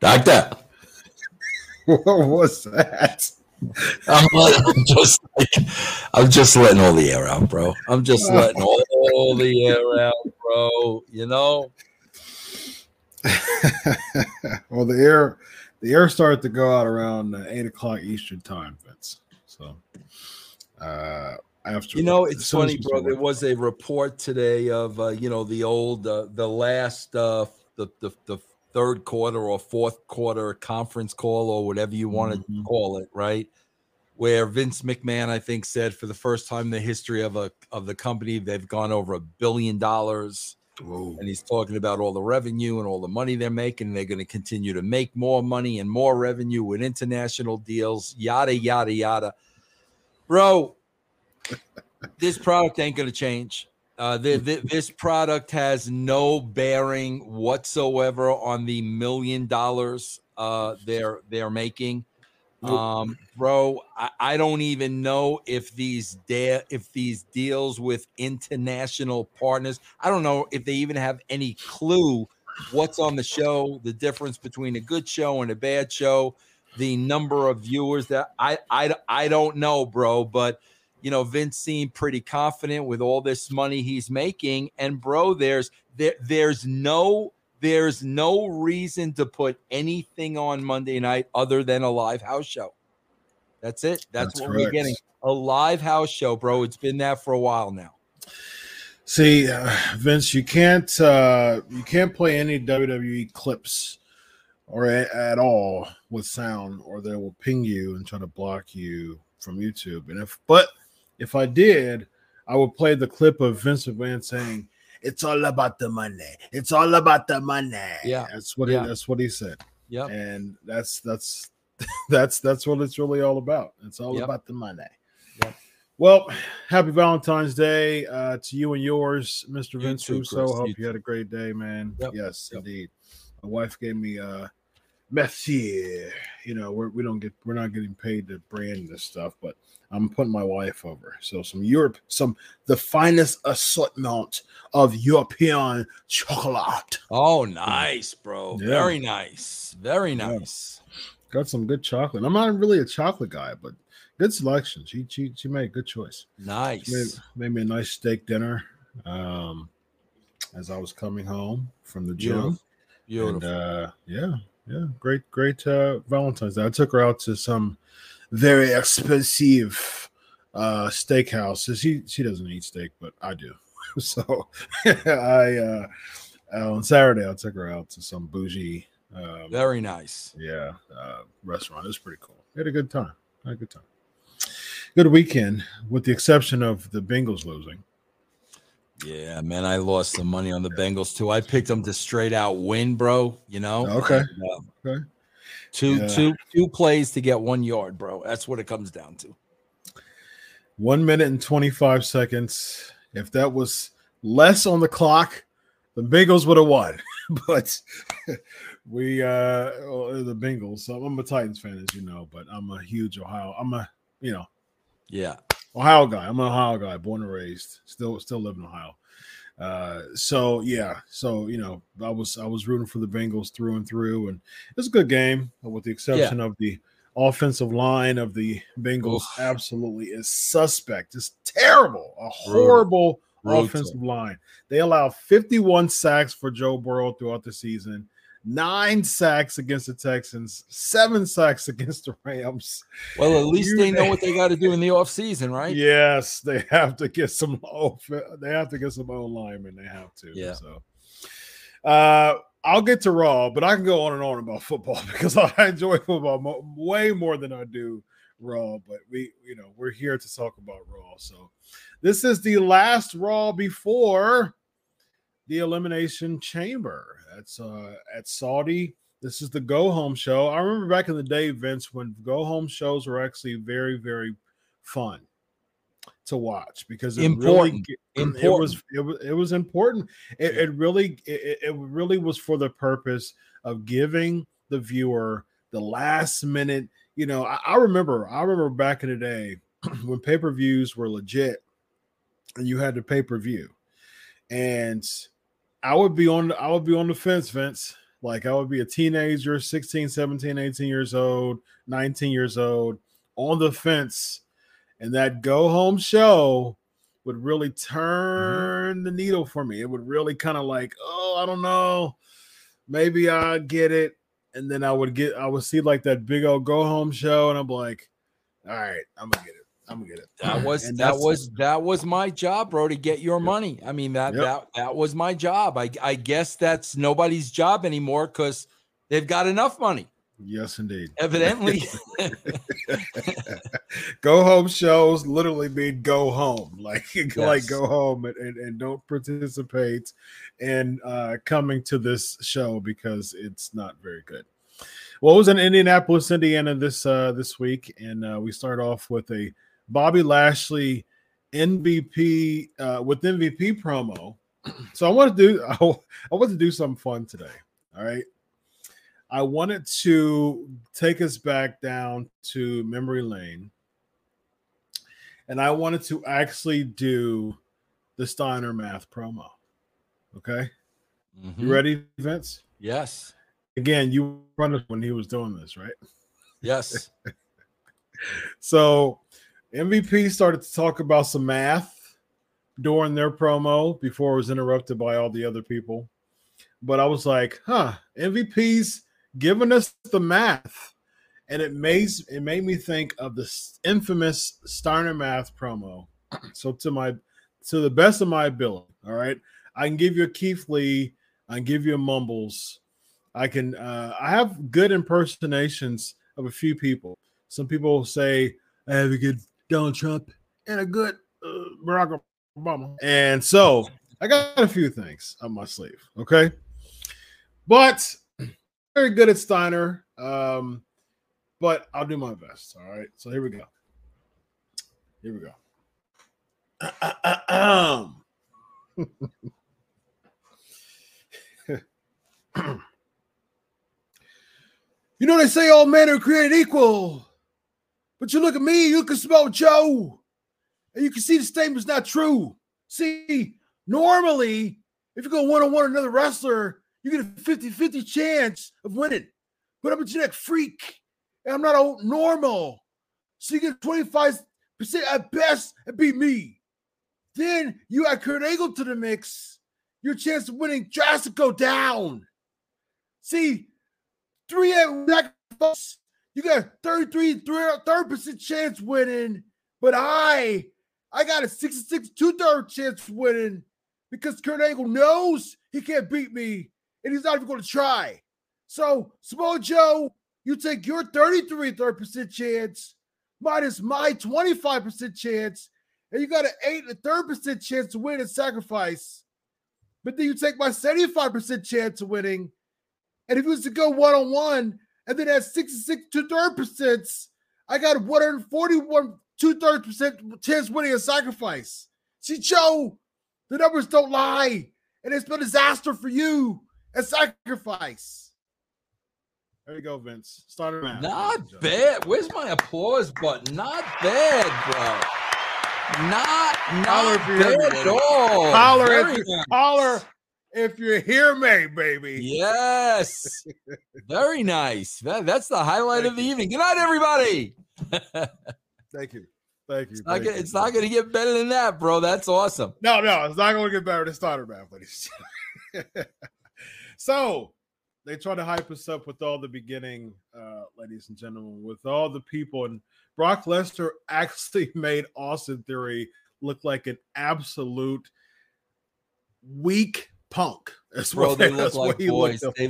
Doctor. What was that? I'm just letting all the air out, bro. I'm just letting all the air out, bro. You know. Well, the air started to go out around 8 o'clock Eastern time, Vince. So, after you know, it's funny, bro. There was a report today of the third quarter or fourth quarter conference call or whatever you want to call it, right? Where Vince McMahon, I think, said for the first time in the history of the company, they've gone over $1 billion. Whoa. And he's talking about all the revenue and all the money they're making. And they're going to continue to make more money and more revenue with international deals, yada, yada, yada. Bro, this product ain't going to change. This product has no bearing whatsoever on the $1 million they're making. Bro, I don't even know if these deals with international partners, I don't know if they even have any clue what's on the show, the difference between a good show and a bad show, the number of viewers that I don't know, bro. But, you know, Vince seemed pretty confident with all this money he's making. And, bro, there's no reason to put anything on Monday night other than a live house show. That's it. That's what we're getting. A live house show, bro. It's been that for a while now. See, Vince, you can't play any WWE clips or at all with sound, or they will ping you and try to block you from YouTube. And if I did, I would play the clip of Vince McMahon saying, "It's all about the money. It's all about the money." Yeah, that's what he said. Yeah, and that's what it's really all about. It's all about the money. Yep. Well, happy Valentine's Day to you and yours, Mr. Vince Russo. Hope you had a great day, man. Yep. Yes, indeed. My wife gave me Messier. You know, we're not getting paid to brand this stuff, but I'm putting my wife over. So the finest assortment of European chocolate. Oh, nice, bro. Yeah. Very nice. Very nice. Yeah. Got some good chocolate. I'm not really a chocolate guy, but good selection. She made a good choice. Nice. Made me a nice steak dinner as I was coming home from the gym. Beautiful. And, yeah. Great Valentine's Day. I took her out to some very expensive steakhouse. She doesn't eat steak, but I do. So I on Saturday I took her out to some bougie, very nice, restaurant. It was pretty cool. We had a good time. Good weekend, with the exception of the Bengals losing. Yeah, man, I lost some money on the Bengals too. I picked them to straight out win, bro. You know. Okay. Okay. Two plays to get 1 yard, bro. That's what it comes down to. 1 minute and 25 seconds. If that was less on the clock, the Bengals would have won. But the Bengals. So I'm a Titans fan, as you know, but I'm a huge Ohio guy. I'm an Ohio guy, born and raised. Still live in Ohio. I was rooting for the Bengals through and through, and it was a good game, with the exception of the offensive line of the Bengals. Oof. Absolutely is suspect. It's terrible. A horrible offensive line. They allow 51 sacks for Joe Burrow throughout the season, 9 sacks against the Texans, 7 sacks against the Rams. Well, at least they know what they got to do in the offseason, right? Yes, they have to get some O-linemen. They have to. Yeah. So, I'll get to Raw, but I can go on and on about football because I enjoy football way more than I do Raw. But we're here to talk about Raw. So this is the last Raw before the Elimination Chamber. That's at Saudi. This is the go home show. I remember back in the day, Vince, when go home shows were actually very, very fun to watch because it was important. It really was for the purpose of giving the viewer the last minute. You know, I remember back in the day when pay-per-views were legit and you had the pay-per-view, and I would be on the fence, Vince. Like, I would be a teenager, 16, 17, 18 years old, 19 years old, on the fence. And that go-home show would really turn the needle for me. It would really kind of like, oh, I don't know. Maybe I get it. And then I would see like that big old go-home show, and I'm like, all right, I'm going to get it. I'm going to get it. That was my job, bro, to get your money. I mean, that was my job. I guess that's nobody's job anymore because they've got enough money. Yes, indeed. Evidently. Go home shows literally mean go home. Like, like go home and don't participate in coming to this show because it's not very good. Well, it was in Indianapolis, Indiana this week, and we start off with a Bobby Lashley MVP with MVP promo. So I want to do something fun today. All right. I wanted to take us back down to memory lane, and I wanted to actually do the Steiner Math promo. Okay. You ready, Vince? Yes. Again, you were in front of when he was doing this, right? Yes. So MVP started to talk about some math during their promo before it was interrupted by all the other people. But I was like, huh, MVP's giving us the math, and it made me think of the infamous Steiner Math promo. So to the best of my ability, all right, I can give you a Keith Lee, I can give you a Mumbles, I can I have good impersonations of a few people. Some people say I have a good Donald Trump and a good Barack Obama, and so I got a few things up my sleeve. Okay, but very good at Steiner, but I'll do my best. All right, so here we go. Here we go. You know, they say all men are created equal, but you look at me, you can smell Joe, and you can see the statement's not true. See, normally, if you go one-on-one another wrestler, you get a 50-50 chance of winning. But I'm a genetic freak, and I'm not a normal. So you get 25% at best and beat me. Then you add Kurt Angle to the mix. Your chance of winning drastically go down. See, 3 at you got a 33% chance winning. But I got a 66 2/3 chance winning because Kurt Angle knows he can't beat me, and he's not even going to try. So, Samoa Joe, you take your 33 3/3% chance minus my 25% chance, and you got an 8 1/3% chance to win at sacrifice. But then you take my 75% chance of winning, and if it was to go one-on-one, and then at 66 2/3%, I got 141 2/3% chance winning at sacrifice. See, Joe, the numbers don't lie, and it's been a disaster for you at sacrifice. There you go, Vince. Start it out. Not bad. Where's my applause button? Not bad, bro. Not bad at all. Holler if you're here, mate, baby. Yes. Very nice. That's the highlight of the evening. Good night, everybody. Thank you. Thank you. It's not going to get better than that, bro. That's awesome. No, it's not going to get better than Steiner Math, ladies. So they try to hype us up with all the beginning, ladies and gentlemen, with all the people. And Brock Lesnar actually made Austin Theory look like an absolute weak punk. That's bro, they look like boys. He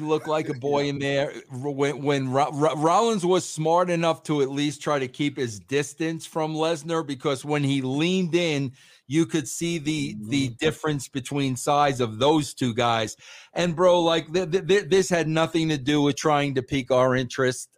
looked like a boy in there. When Rollins was smart enough to at least try to keep his distance from Lesnar, because when he leaned in, you could see the difference between size of those two guys. And bro, like this had nothing to do with trying to pique our interest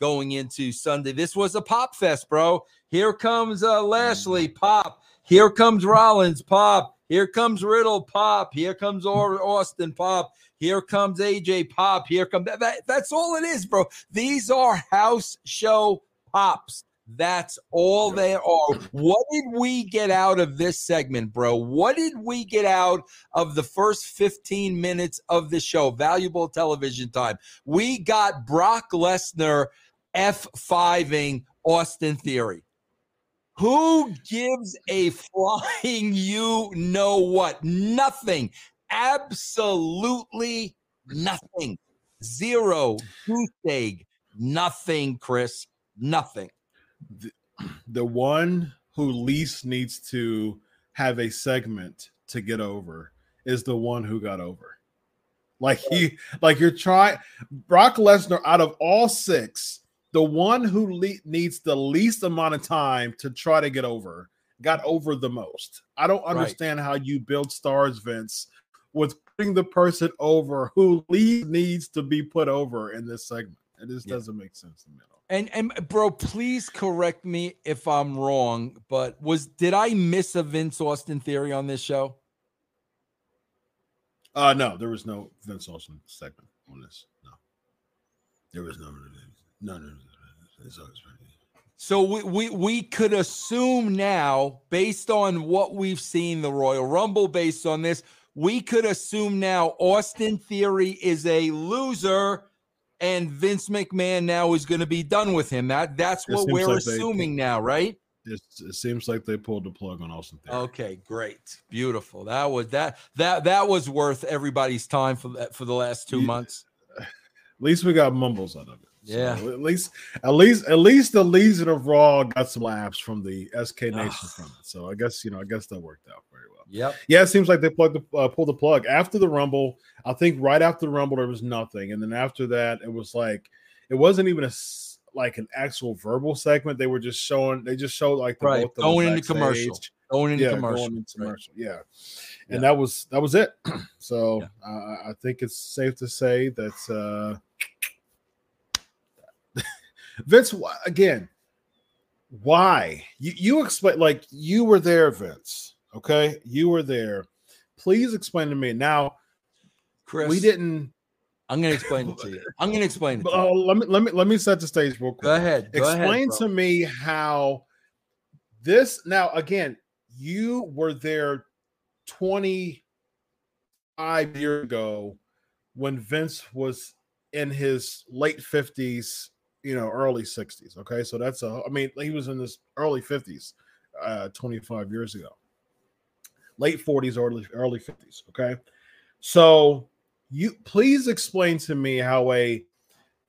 going into Sunday. This was a pop fest, bro. Here comes Lashley, pop. Here comes Rollins, pop. Here comes Riddle, pop. Here comes Austin, pop. Here comes AJ, pop. Here comes that's all it is, bro. These are house show pops. That's all they are. What did we get out of this segment, bro? What did we get out of the first 15 minutes of the show? Valuable television time. We got Brock Lesnar F5ing Austin Theory. Who gives a flying you know what? Nothing. Absolutely nothing. Zero. Goose egg. Nothing, Chris. Nothing. The one who least needs to have a segment to get over is the one who got over. Like he, like you're trying. Brock Lesnar, out of all six, the one who needs the least amount of time to try to get over got over the most. I don't understand how you build stars, Vince, with putting the person over who least needs to be put over in this segment. It just doesn't make sense to me at all. And bro, please correct me if I'm wrong, but did I miss a Vince Austin Theory on this show? No, there was no Vince Austin segment on this. No, there was no. No. So we could assume now, based on what we've seen the Royal Rumble, based on this, we could assume now Austin Theory is a loser. And Vince McMahon now is going to be done with him. That's what we're like assuming now, right? It seems like they pulled the plug on Austin Theory. Okay, great, beautiful. That was that was worth everybody's time for the last 2 months. At least we got mumbles out of it. Yeah. So at least the Legion of Raw got some laughs from the SK Nation from it. So I guess that worked out very well. Yep. Yeah, it seems like they pulled the plug after the Rumble. I think right after the Rumble there was nothing, and then after that it was like it wasn't even an actual verbal segment. They were just showing. They just showed like the both going into commercial. Going into commercial. That was it. So yeah. I think it's safe to say that. Vince, again, why? You explain, like, you were there, Vince, okay? You were there. Please explain to me. now, Chris, we didn't. I'm going to explain it to you. Let me set the stage real quick. Go ahead. Explain to me how this, now, again, you were there 25 years ago when Vince was in his late 50s. Early 60s. Okay. So that's he was in his early 50s, 25 years ago, late 40s, early 50s. Okay. So you please explain to me how a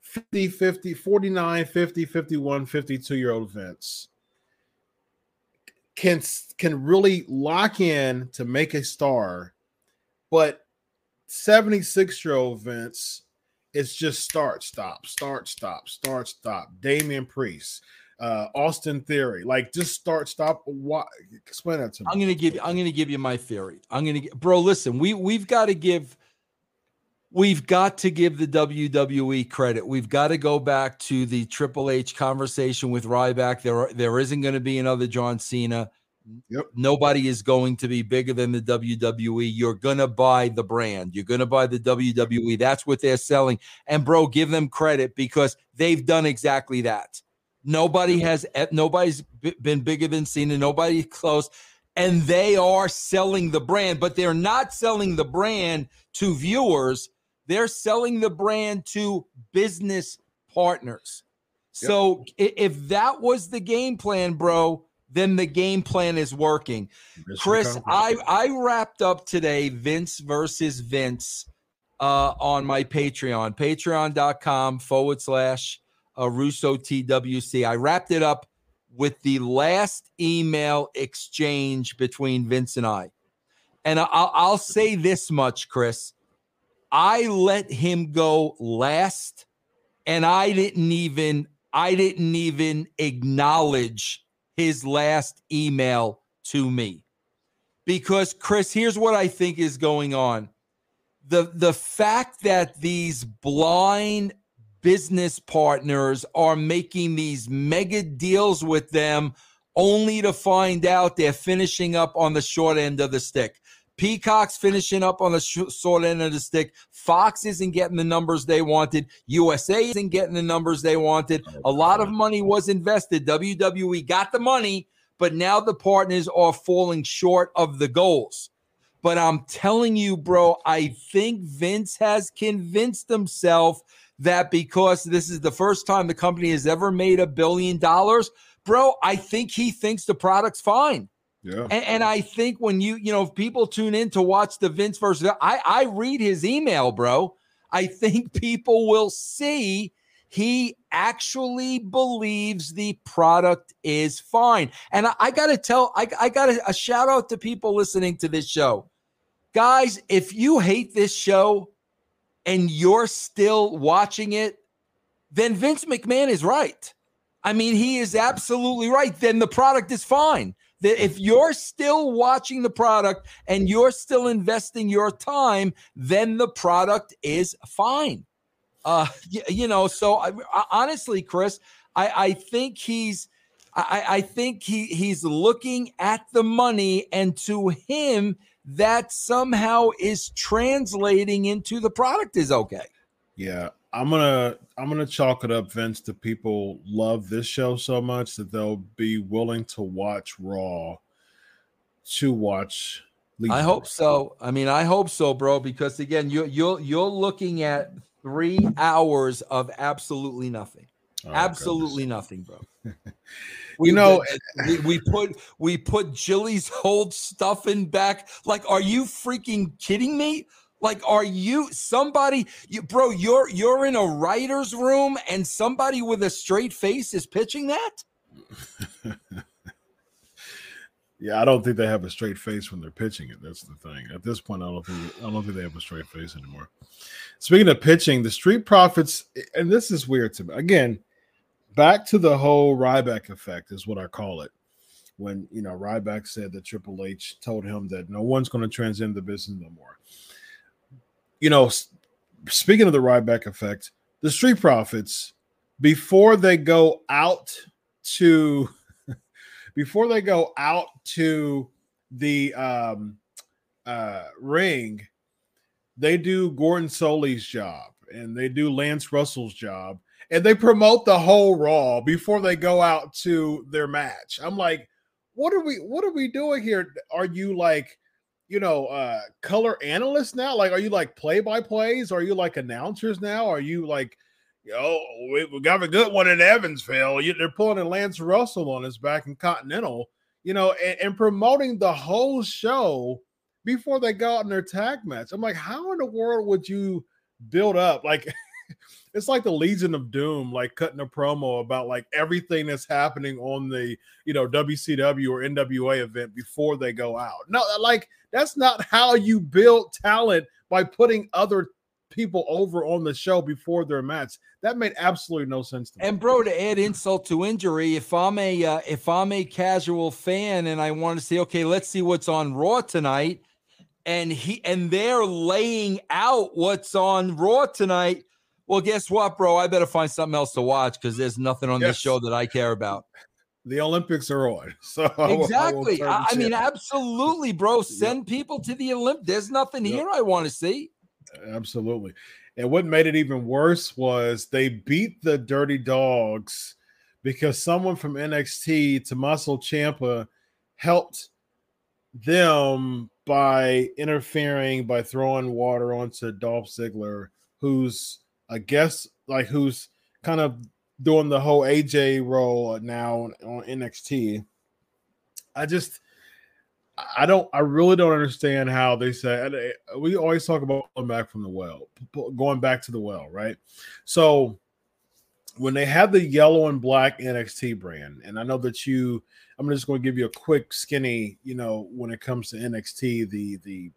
51, 52-year-old Vince can really lock in to make a star, but 76-year-old Vince, it's just start, stop. Damian Priest, Austin Theory, like just start, stop. Why? Explain that to me. I'm gonna give you my theory. Bro, listen, we've got to give the WWE credit. We've got to go back to the Triple H conversation with Ryback. There isn't going to be another John Cena. Yep. Nobody is going to be bigger than the WWE. You're going to buy the brand. You're going to buy the WWE. That's what they're selling. And, bro, give them credit because they've done exactly that. Nobody's been bigger than Cena. Nobody's close. And they are selling the brand. But they're not selling the brand to viewers. They're selling the brand to business partners. Yep. So if that was the game plan, bro, then the game plan is working. Chris, I wrapped up today Vince versus Vince on my Patreon, patreon.com/RussoTWC. I wrapped it up with the last email exchange between Vince and I. And I'll say this much, Chris. I let him go last, and I didn't even acknowledge his last email to me. Because, Chris, here's what I think is going on. The fact that these blind business partners are making these mega deals with them only to find out they're finishing up on the short end of the stick. Peacock's finishing up on the short end of the stick. Fox isn't getting the numbers they wanted. USA isn't getting the numbers they wanted. A lot of money was invested. WWE got the money, but now the partners are falling short of the goals. But I'm telling you, bro, I think Vince has convinced himself that because this is the first time the company has ever made $1 billion, bro, I think he thinks the product's fine. Yeah. And I think when you know, if people tune in to watch the Vince versus, I read his email, bro. I think people will see he actually believes the product is fine. And I got to tell, I got a shout out to people listening to this show. Guys, if you hate this show and you're still watching it, then Vince McMahon is right. I mean, he is absolutely right. Then the product is fine. That if you're still watching the product and you're still investing your time, then the product is fine. So I honestly, Chris, I think he's looking at the money, and to him, that somehow is translating into the product is okay. Yeah. I'm gonna chalk it up, Vince, to people love this show so much that they'll be willing to watch Raw to watch Legion. I hope so. I mean, I hope so, bro, because again, you're looking at 3 hours of absolutely nothing. Oh, absolutely nothing, bro. We put Jilly's whole stuff in back. Like, are you freaking kidding me? Like, are you somebody, bro? You're in a writer's room and somebody with a straight face is pitching that? Yeah, I don't think they have a straight face when they're pitching it. That's the thing. At this point, I don't think they have a straight face anymore. Speaking of pitching, the Street Profits, and this is weird to me. Again, back to the whole Ryback effect is what I call it. When, you know, Ryback said that Triple H told him that no one's going to transcend the business no more. You know, speaking of the Ryback effect, the Street Profits, before they go out to the ring, they do Gordon Soley's job and they do Lance Russell's job, and they promote the whole Raw before they go out to their match. I'm like, what are we doing here? Are you like, you know, color analysts now? Like, are you like play-by-plays? Are you like announcers now? Are you like, yo, we got a good one in Evansville. They're pulling a Lance Russell on us back in Continental, you know, and promoting the whole show before they go out in their tag match. I'm like, how in the world would you build up? Like, it's like the Legion of Doom, like cutting a promo about like everything that's happening on the, you know, WCW or NWA event before they go out. No, like that's not how you build talent, by putting other people over on the show before their match. That made absolutely no sense to me. And bro, to add insult to injury, if I'm a casual fan and I want to say, okay, let's see what's on Raw tonight, and they're laying out what's on Raw tonight. Well, guess what, bro? I better find something else to watch because there's nothing on this show that I care about. The Olympics are on. So exactly. I mean, absolutely, bro. Send people to the Olympics. There's nothing here I want to see. Absolutely. And what made it even worse was they beat the Dirty Dogs because someone from NXT, Tommaso Ciampa, helped them by interfering, by throwing water onto Dolph Ziggler, who's I guess like who's kind of doing the whole AJ role now on NXT. I really don't understand how they say, we always talk about going back to the well, right? So when they had the yellow and black NXT brand, and I know that I'm just going to give you a quick skinny, you know, when it comes to NXT, the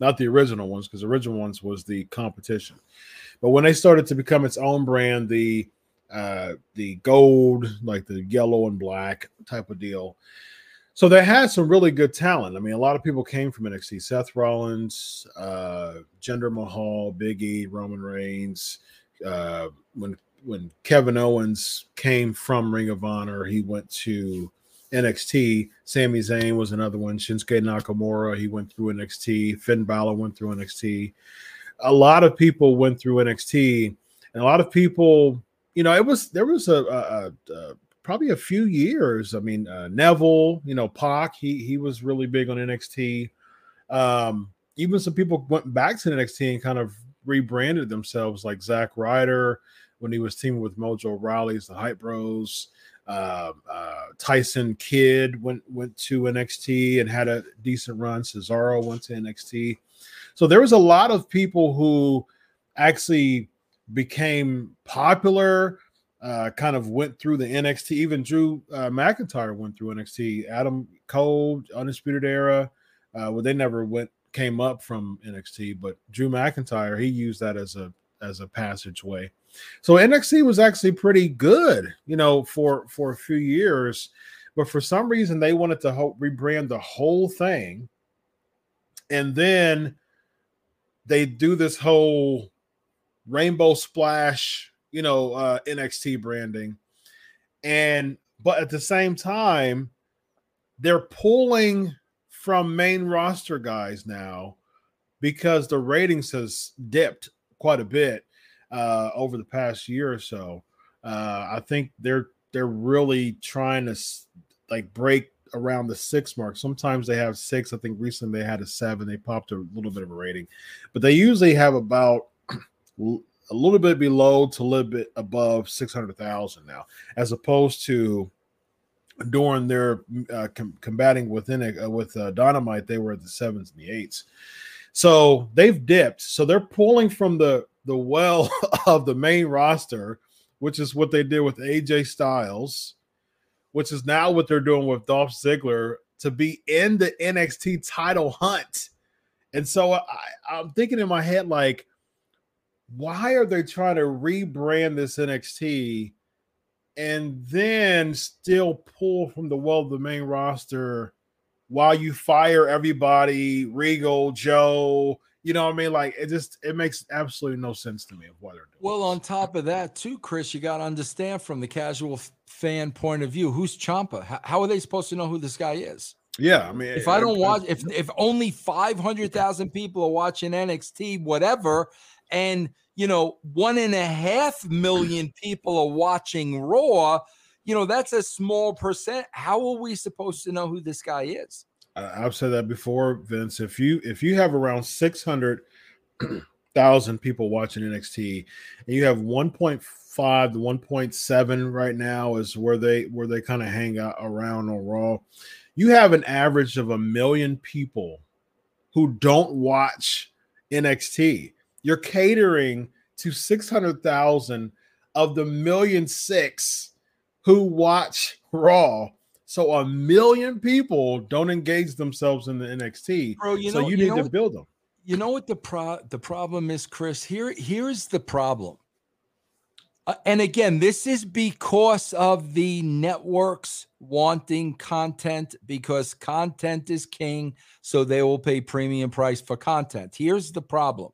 not the original ones, because the original ones was the competition. But when they started to become its own brand, the gold, like the yellow and black type of deal. So they had some really good talent. I mean, a lot of people came from NXT. Seth Rollins, Jinder Mahal, Big E, Roman Reigns. When Kevin Owens came from Ring of Honor, he went to NXT. Sami Zayn was another one. Shinsuke Nakamura, he went through NXT. Finn Balor went through NXT. A lot of people went through NXT, and a lot of people, you know, it was, there was a probably a few years. I mean, Neville, you know, Pac, he was really big on NXT. Even some people went back to NXT and kind of rebranded themselves, like Zack Ryder when he was teaming with Mojo Rawley's the Hype Bros. Tyson Kidd went to NXT and had a decent run. Cesaro went to NXT. So there was a lot of people who actually became popular, kind of went through the NXT. Even Drew McIntyre went through NXT. Adam Cole, Undisputed Era. Well, they never came up from NXT, but Drew McIntyre, he used that as a passageway. So NXT was actually pretty good, you know, for a few years, but for some reason they wanted to rebrand the whole thing. And then they do this whole rainbow splash, you know, NXT branding. But at the same time, they're pulling from main roster guys now because the ratings has dipped quite a bit over the past year or so. I think they're really trying to like break around the 6 mark. Sometimes they have 6. I think recently they had a 7. They popped a little bit of a rating, but they usually have about a little bit below to a little bit above 600,000 now, as opposed to during their combating within with Dynamite, they were at the 7s and the 8s. So they've dipped. So they're pulling from the well of the main roster, which is what they did with AJ Styles, which is now what they're doing with Dolph Ziggler to be in the NXT title hunt. And so I'm thinking in my head, like, why are they trying to rebrand this NXT and then still pull from the well of the main roster while you fire everybody, Regal, Joe, you know what I mean? Like, it makes absolutely no sense to me of what they're doing. Well, on top of that too, Chris, you got to understand from the casual fan point of view, who's Ciampa? How are they supposed to know who this guy is? Yeah, I mean, if I don't watch, if only 500,000 people are watching NXT, whatever, and you know, 1.5 million people are watching Raw, you know, that's a small percent. How are we supposed to know who this guy is? I've said that before, Vince. If you have around 600,000 people watching NXT, and you have 1.5 to 1.7 right now is where they kind of hang out around on Raw, you have an average of 1 million people who don't watch NXT. You're catering to 600,000 of the 1.6 million who watch Raw. So 1 million people don't engage themselves in the NXT. Bro, you need to build them. You know what the problem is, Chris? Here's the problem. And again, this is because of the networks wanting content, because content is king, so they will pay premium price for content. Here's the problem.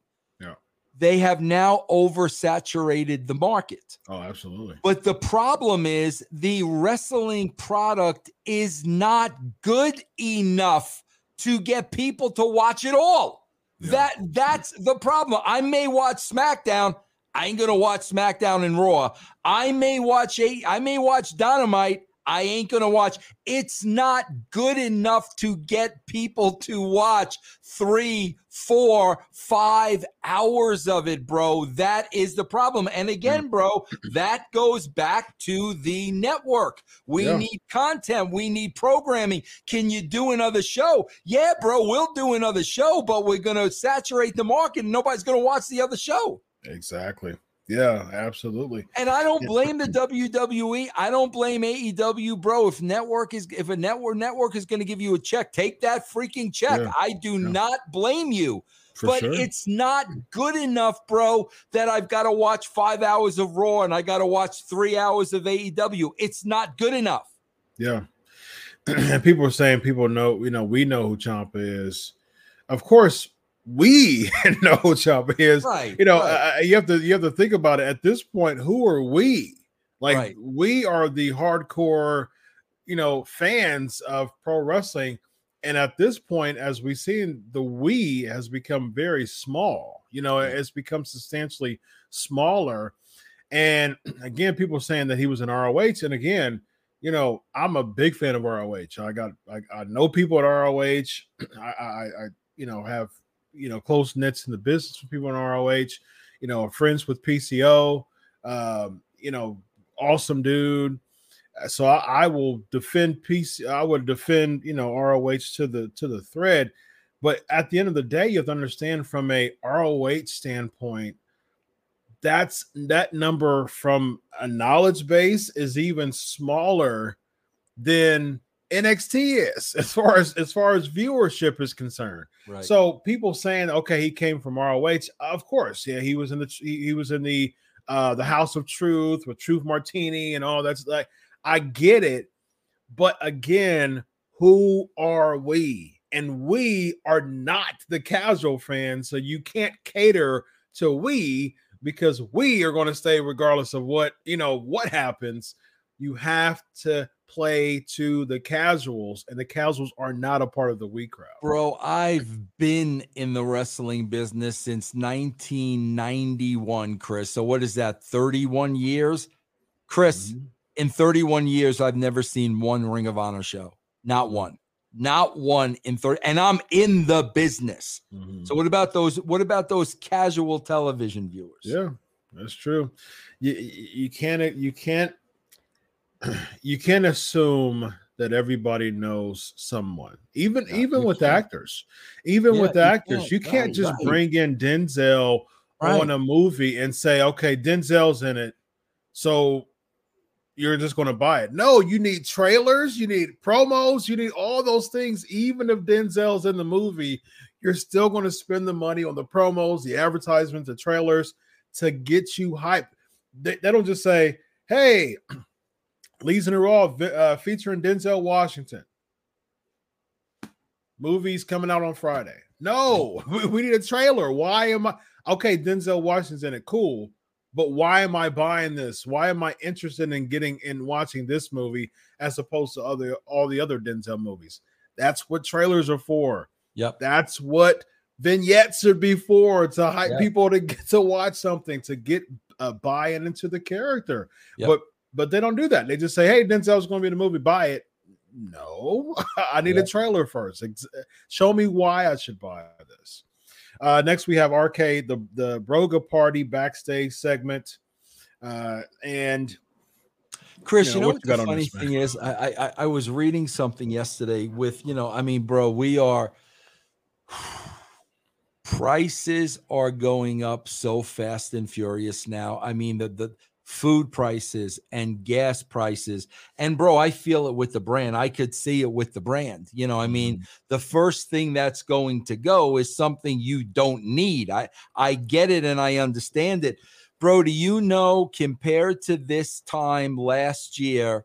They have now oversaturated the market. Oh, absolutely. But the problem is the wrestling product is not good enough to get people to watch it all. Yeah. That's the problem. I may watch SmackDown. I ain't going to watch SmackDown and Raw. I may watch Dynamite. I ain't going to watch. It's not good enough to get people to watch 3, 4, 5 hours of it, bro. That is the problem. And again, bro, that goes back to the network. We need content. We need programming. Can you do another show? Yeah, bro, we'll do another show, but we're going to saturate the market and nobody's going to watch the other show. Exactly. Yeah, absolutely. And I don't blame the WWE. I don't blame AEW, bro. If a network is going to give you a check, take that freaking check. Yeah. I do not blame you. But it's not good enough, bro, that I've got to watch 5 hours of Raw and I got to watch 3 hours of AEW. It's not good enough. Yeah. And people are saying we know who Ciampa is. Of course, we know who Ciampa is, right? You know, right. You have to think about it at this point. Who are we? Like, right. We are the hardcore, you know, fans of pro wrestling. And at this point, as we've seen, the Wii has become very small. You know, it's become substantially smaller. And again, people are saying that he was in ROH. And again, you know, I'm a big fan of ROH. I know people at ROH. I you know, have, you know, close knits in the business with people in ROH, you know, friends with PCO, you know, awesome dude. So I will defend PC. I would defend, you know, ROH to the thread. But at the end of the day, you have to understand from a ROH standpoint, that number from a knowledge base is even smaller than NXT is as far as viewership is concerned. Right. So people saying, okay, he came from ROH. Of course, yeah, he was in the House of Truth with Truth Martini and all that's like. I get it, but again, who are we? And we are not the casual fans, so you can't cater to we, because we are going to stay regardless of what, you know, what happens. You have to play to the casuals, and the casuals are not a part of the we crowd. Bro, I've been in the wrestling business since 1991, Chris. So what is that, 31 years? Chris, mm-hmm. In 31 years, I've never seen one Ring of Honor show. Not one. Not one in 30. And I'm in the business. Mm-hmm. So what about those casual television viewers? Yeah, that's true. You can't assume that everybody knows someone. Even with actors, you can't just bring in Denzel on a movie and say, "Okay, Denzel's in it." So you're just going to buy it. No, you need trailers, you need promos, you need all those things. Even if Denzel's in the movie, you're still going to spend the money on the promos, the advertisements, the trailers to get you hyped. They don't just say, hey, Lees in a Raw featuring Denzel Washington. Movie's coming out on Friday. No, we need a trailer. Why am I? Okay, Denzel Washington's in it. Cool. But why am I buying this? Why am I interested in getting and watching this movie as opposed to all the other Denzel movies? That's what trailers are for. Yep. That's what vignettes are for, to hype people to get to watch something, to get buy-in into the character. Yep. But they don't do that. They just say, hey, Denzel's going to be in the movie. Buy it. No, I need a trailer first. Show me why I should buy this. Next, we have RK, the Broga Party backstage segment. And Chris, you know what the funny thing is? I was reading something yesterday with, you know, I mean, bro, we are prices are going up so fast and furious now. I mean, the food prices and gas prices. And bro, I feel it with the brand. I could see it with the brand. You know, I mean, the first thing that's going to go is something you don't need. I get it and I understand it. Bro, do you know, compared to this time last year,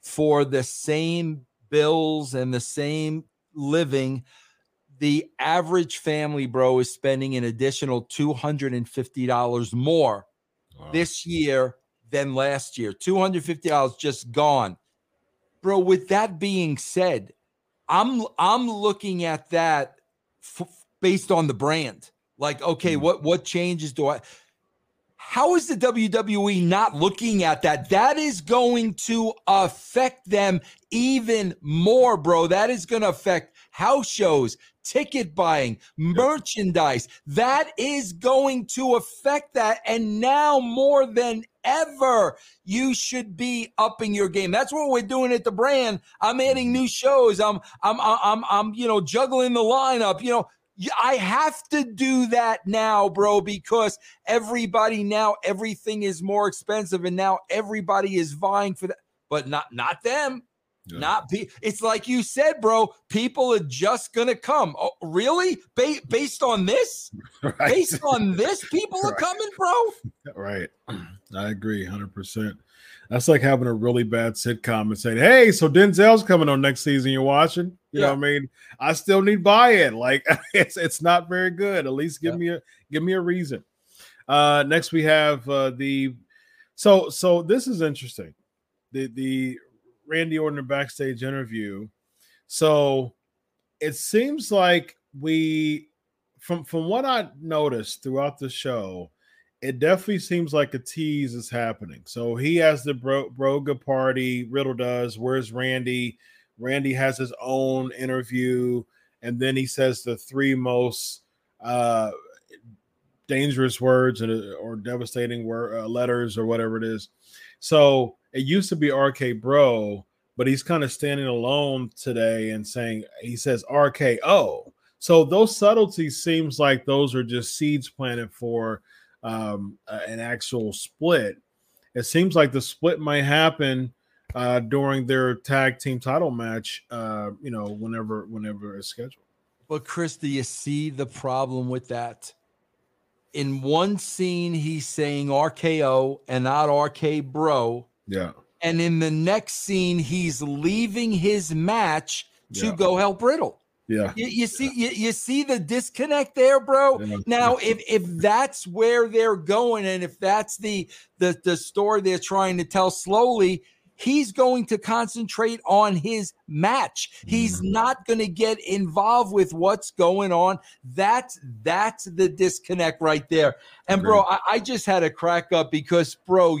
for the same bills and the same living, the average family, bro, is spending an additional $250 more this year than last year. $250 just gone. Bro, with that being said, I'm looking at that based on the brand. Like, okay, what changes do I... How is the WWE not looking at that? That is going to affect them even more, bro. That is going to affect house shows, ticket buying, merchandise. That is going to affect that. And now more than ever, you should be upping your game. That's what we're doing at the brand. I'm adding new shows. I'm you know, juggling the lineup. You know, I have to do that now, bro, because everybody now, everything is more expensive, and now everybody is vying for that, but not them. Yeah. It's like you said, bro, people are just going to come. Oh, really? Based on this? Right. Based on this, people are coming, bro? Right. I agree 100%. That's like having a really bad sitcom and saying, hey, so Denzel's coming on next season, you're watching? You know what I mean? I still need buy-in. Like, it's not very good. At least give me a reason. Next we have this is interesting. The Randy Orton backstage interview. So it seems like we, from what I noticed throughout the show, it definitely seems like a tease is happening. So he has the Broga party, Riddle does, where's Randy? Randy has his own interview, and then he says the three most dangerous words or devastating word, letters or whatever it is. So it used to be RK Bro, but he's kind of standing alone today and saying, he says RKO. So those subtleties seems like those are just seeds planted for an actual split. It seems like the split might happen during their tag team title match, whenever it's scheduled. But Chris, do you see the problem with that? In one scene, he's saying RKO and not RK Bro. Yeah. And in the next scene, he's leaving his match to go help Riddle. Yeah. You see the disconnect there, bro. Yeah. Now, if that's where they're going, and if that's the story they're trying to tell slowly, he's going to concentrate on his match. He's not going to get involved with what's going on. That's the disconnect right there. And, bro, I just had a crack up because, bro,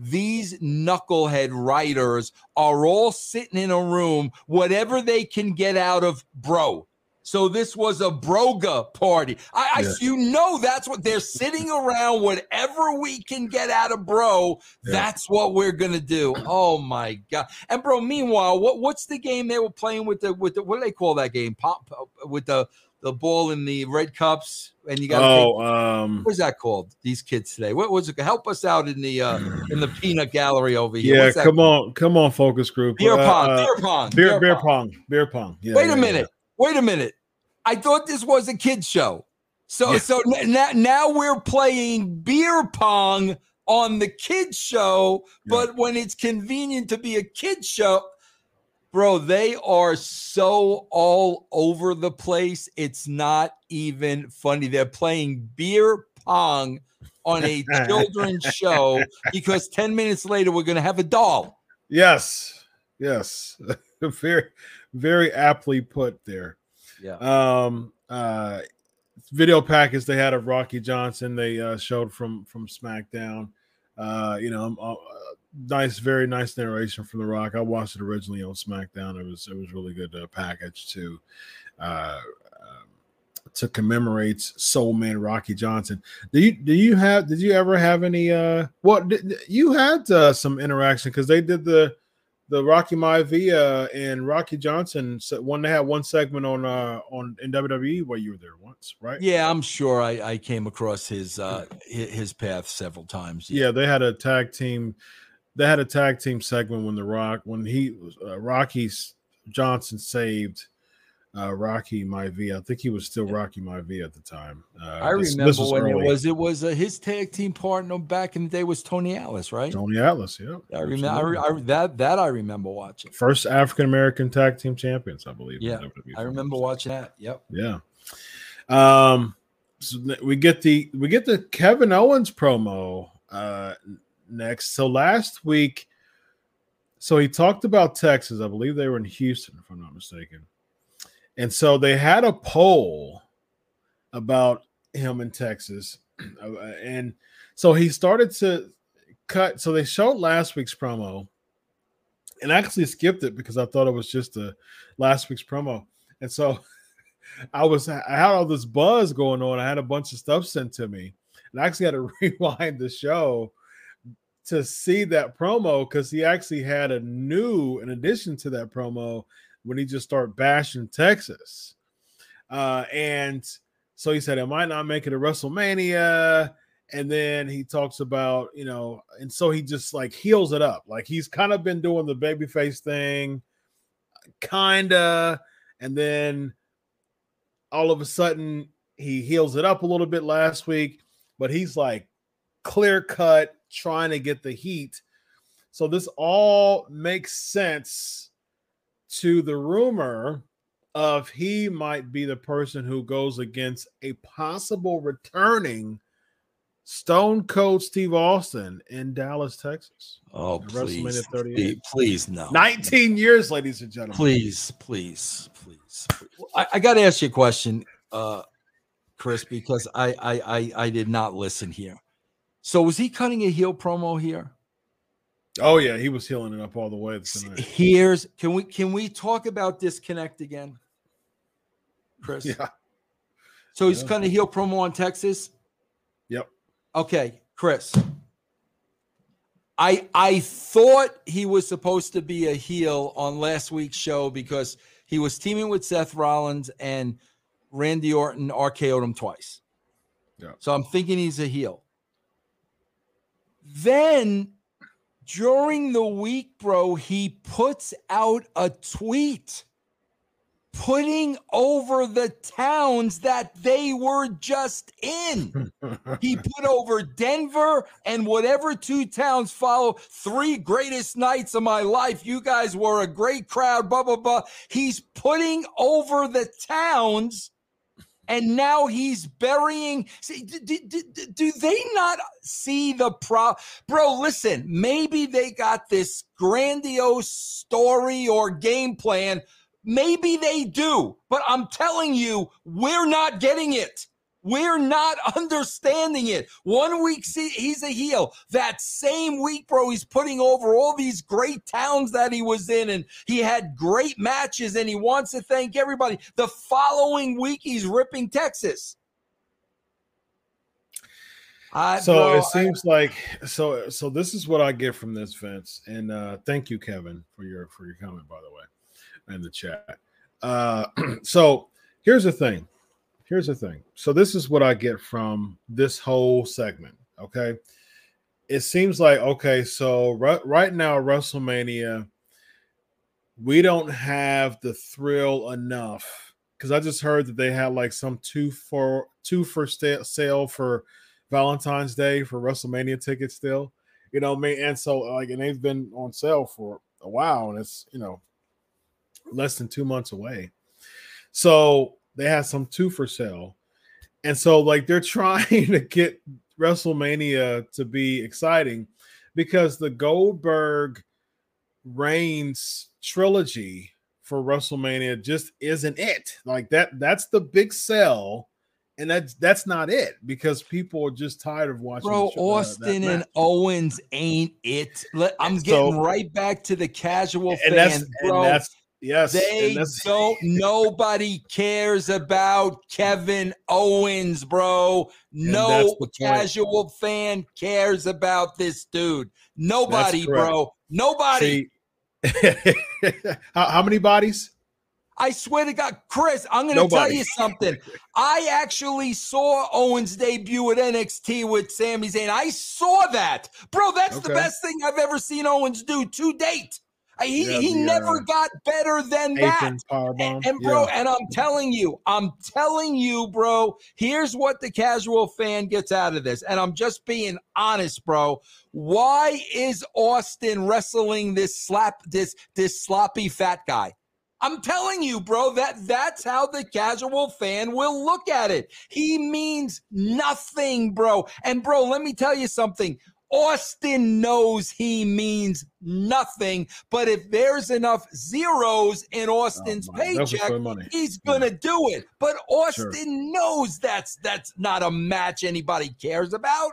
these knucklehead writers are all sitting in a room, whatever they can get out of bro. So this was a Broga party. That's what they're sitting around. Whatever we can get out of bro, that's what we're going to do. Oh, my God. And, bro, meanwhile, what's the game they were playing with the what do they call that game? Pop with the ball in the red cups. And you got what's that called? These kids today. What was it? Help us out in the peanut gallery over here. Yeah, come on, focus group. Beer pong. Yeah, Wait a minute. I thought this was a kid's show. So now we're playing beer pong on the kid's show, but when it's convenient to be a kid's show, bro, they are so all over the place. It's not even funny. They're playing beer pong on a children's show because 10 minutes later, we're going to have a doll. Yes. Very, very aptly put there. Yeah. Video package they had of Rocky Johnson, they showed from SmackDown. Nice, very nice narration from The Rock. I watched it originally on SmackDown. It was really good package to commemorate Soul Man Rocky Johnson. Did you ever have any? You had some interaction because they did the Rocky Maivia and Rocky Johnson one. They had one segment on WWE where you were there once, right? Yeah, I'm sure I came across his path several times. Yeah, they had a tag team. They had a tag team segment when Rocky Johnson saved Rocky Maivia. I think he was still Rocky Maivia at the time. I remember his tag team partner back in the day was Tony Atlas, right? Tony Atlas, yeah. I remember that. I remember watching first African American tag team champions, I believe. Yeah, I remember watching that. Yep. Yeah. So we get the Kevin Owens promo. Next. So last week, he talked about Texas. I believe they were in Houston, if I'm not mistaken. And so they had a poll about him in Texas. And so he started to cut. So they showed last week's promo and I actually skipped it because I thought it was just last week's promo. And so I had all this buzz going on. I had a bunch of stuff sent to me and I actually had to rewind the show to see that promo because he actually had an addition to that promo when he just started bashing Texas. And so he said, "Am I not making a WrestleMania?" And then he talks about, and so he just like heals it up. Like he's kind of been doing the babyface thing, kinda. And then all of a sudden he heals it up a little bit last week, but he's like clear cut, trying to get the heat. So this all makes sense to the rumor of he might be the person who goes against a possible returning Stone Cold Steve Austin in Dallas, Texas. Oh, please. Please, no. 19 years, ladies and gentlemen. Please, please, please, please. I got to ask you a question, Chris, because I did not listen here. So was he cutting a heel promo here? Oh, yeah. He was healing it up all the way tonight. Can we talk about disconnect again, Chris? Yeah. So he's cutting a heel promo on Texas? Yep. Okay, Chris. I thought he was supposed to be a heel on last week's show because he was teaming with Seth Rollins and Randy Orton RKO'd him twice. Yeah. So I'm thinking he's a heel. Then during the week, bro, he puts out a tweet putting over the towns that they were just in. He put over Denver and whatever two towns follow. Three greatest nights of my life. You guys were a great crowd, blah, blah, blah. He's putting over the towns, and now he's burying. See, do they not see the problem? Bro, listen, maybe they got this grandiose story or game plan. Maybe they do, but I'm telling you, we're not getting it. We're not understanding it. 1 week, he's a heel. That same week, bro, he's putting over all these great towns that he was in, and he had great matches, and he wants to thank everybody. The following week, he's ripping Texas. So this is what I get from this, Vince. And thank you, Kevin, for your comment, by the way. In the chat. So here's the thing. So this is what I get from this whole segment. Okay. It seems like, okay, so right now, WrestleMania, we don't have the thrill enough. Cause I just heard that they had like some two for sale for Valentine's Day for WrestleMania tickets still, you know what I mean? And so like, and they've been on sale for a while, and it's, you know, less than 2 months away. So they have some two for sale. And so like they're trying to get WrestleMania to be exciting because the Goldberg Reigns trilogy for WrestleMania just isn't it. Like that's the big sell. And that's not it because people are just tired of watching. Bro, Austin and Owens ain't it. I'm getting right back to the casual fan. And that's yes, they don't. Nobody cares about Kevin Owens, bro. No casual fan cares about this dude. Nobody, bro. Nobody. How many bodies? I swear to God, Chris, I'm going to tell you something. I actually saw Owens debut at NXT with Sami Zayn. I saw that, bro. That's the best thing I've ever seen Owens do to date. He never got better than that. And bro, and I'm telling you, bro, here's what the casual fan gets out of this. And I'm just being honest, bro. Why is Austin wrestling this sloppy fat guy? I'm telling you, bro, that's how the casual fan will look at it. He means nothing, bro. And bro, let me tell you something. Austin knows he means nothing, but if there's enough zeros in Austin's paycheck, he's gonna do it. But Austin knows that's not a match anybody cares about.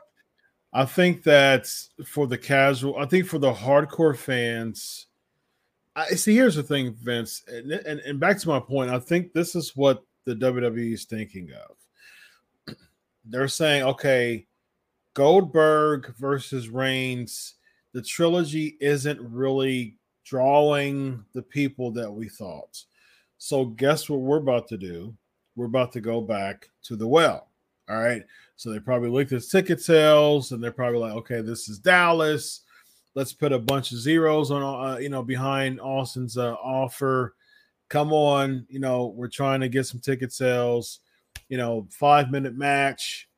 I think that's for the casual. I think for the hardcore fans. Here's the thing, Vince, and back to my point. I think this is what the WWE is thinking of. They're saying, okay, Goldberg versus Reigns, the trilogy isn't really drawing the people that we thought. So guess what we're about to do? We're about to go back to the well. All right. So they probably looked at ticket sales and they're probably like, okay, this is Dallas. Let's put a bunch of zeros on, behind Austin's offer. Come on. You know, we're trying to get some ticket sales, 5-minute match.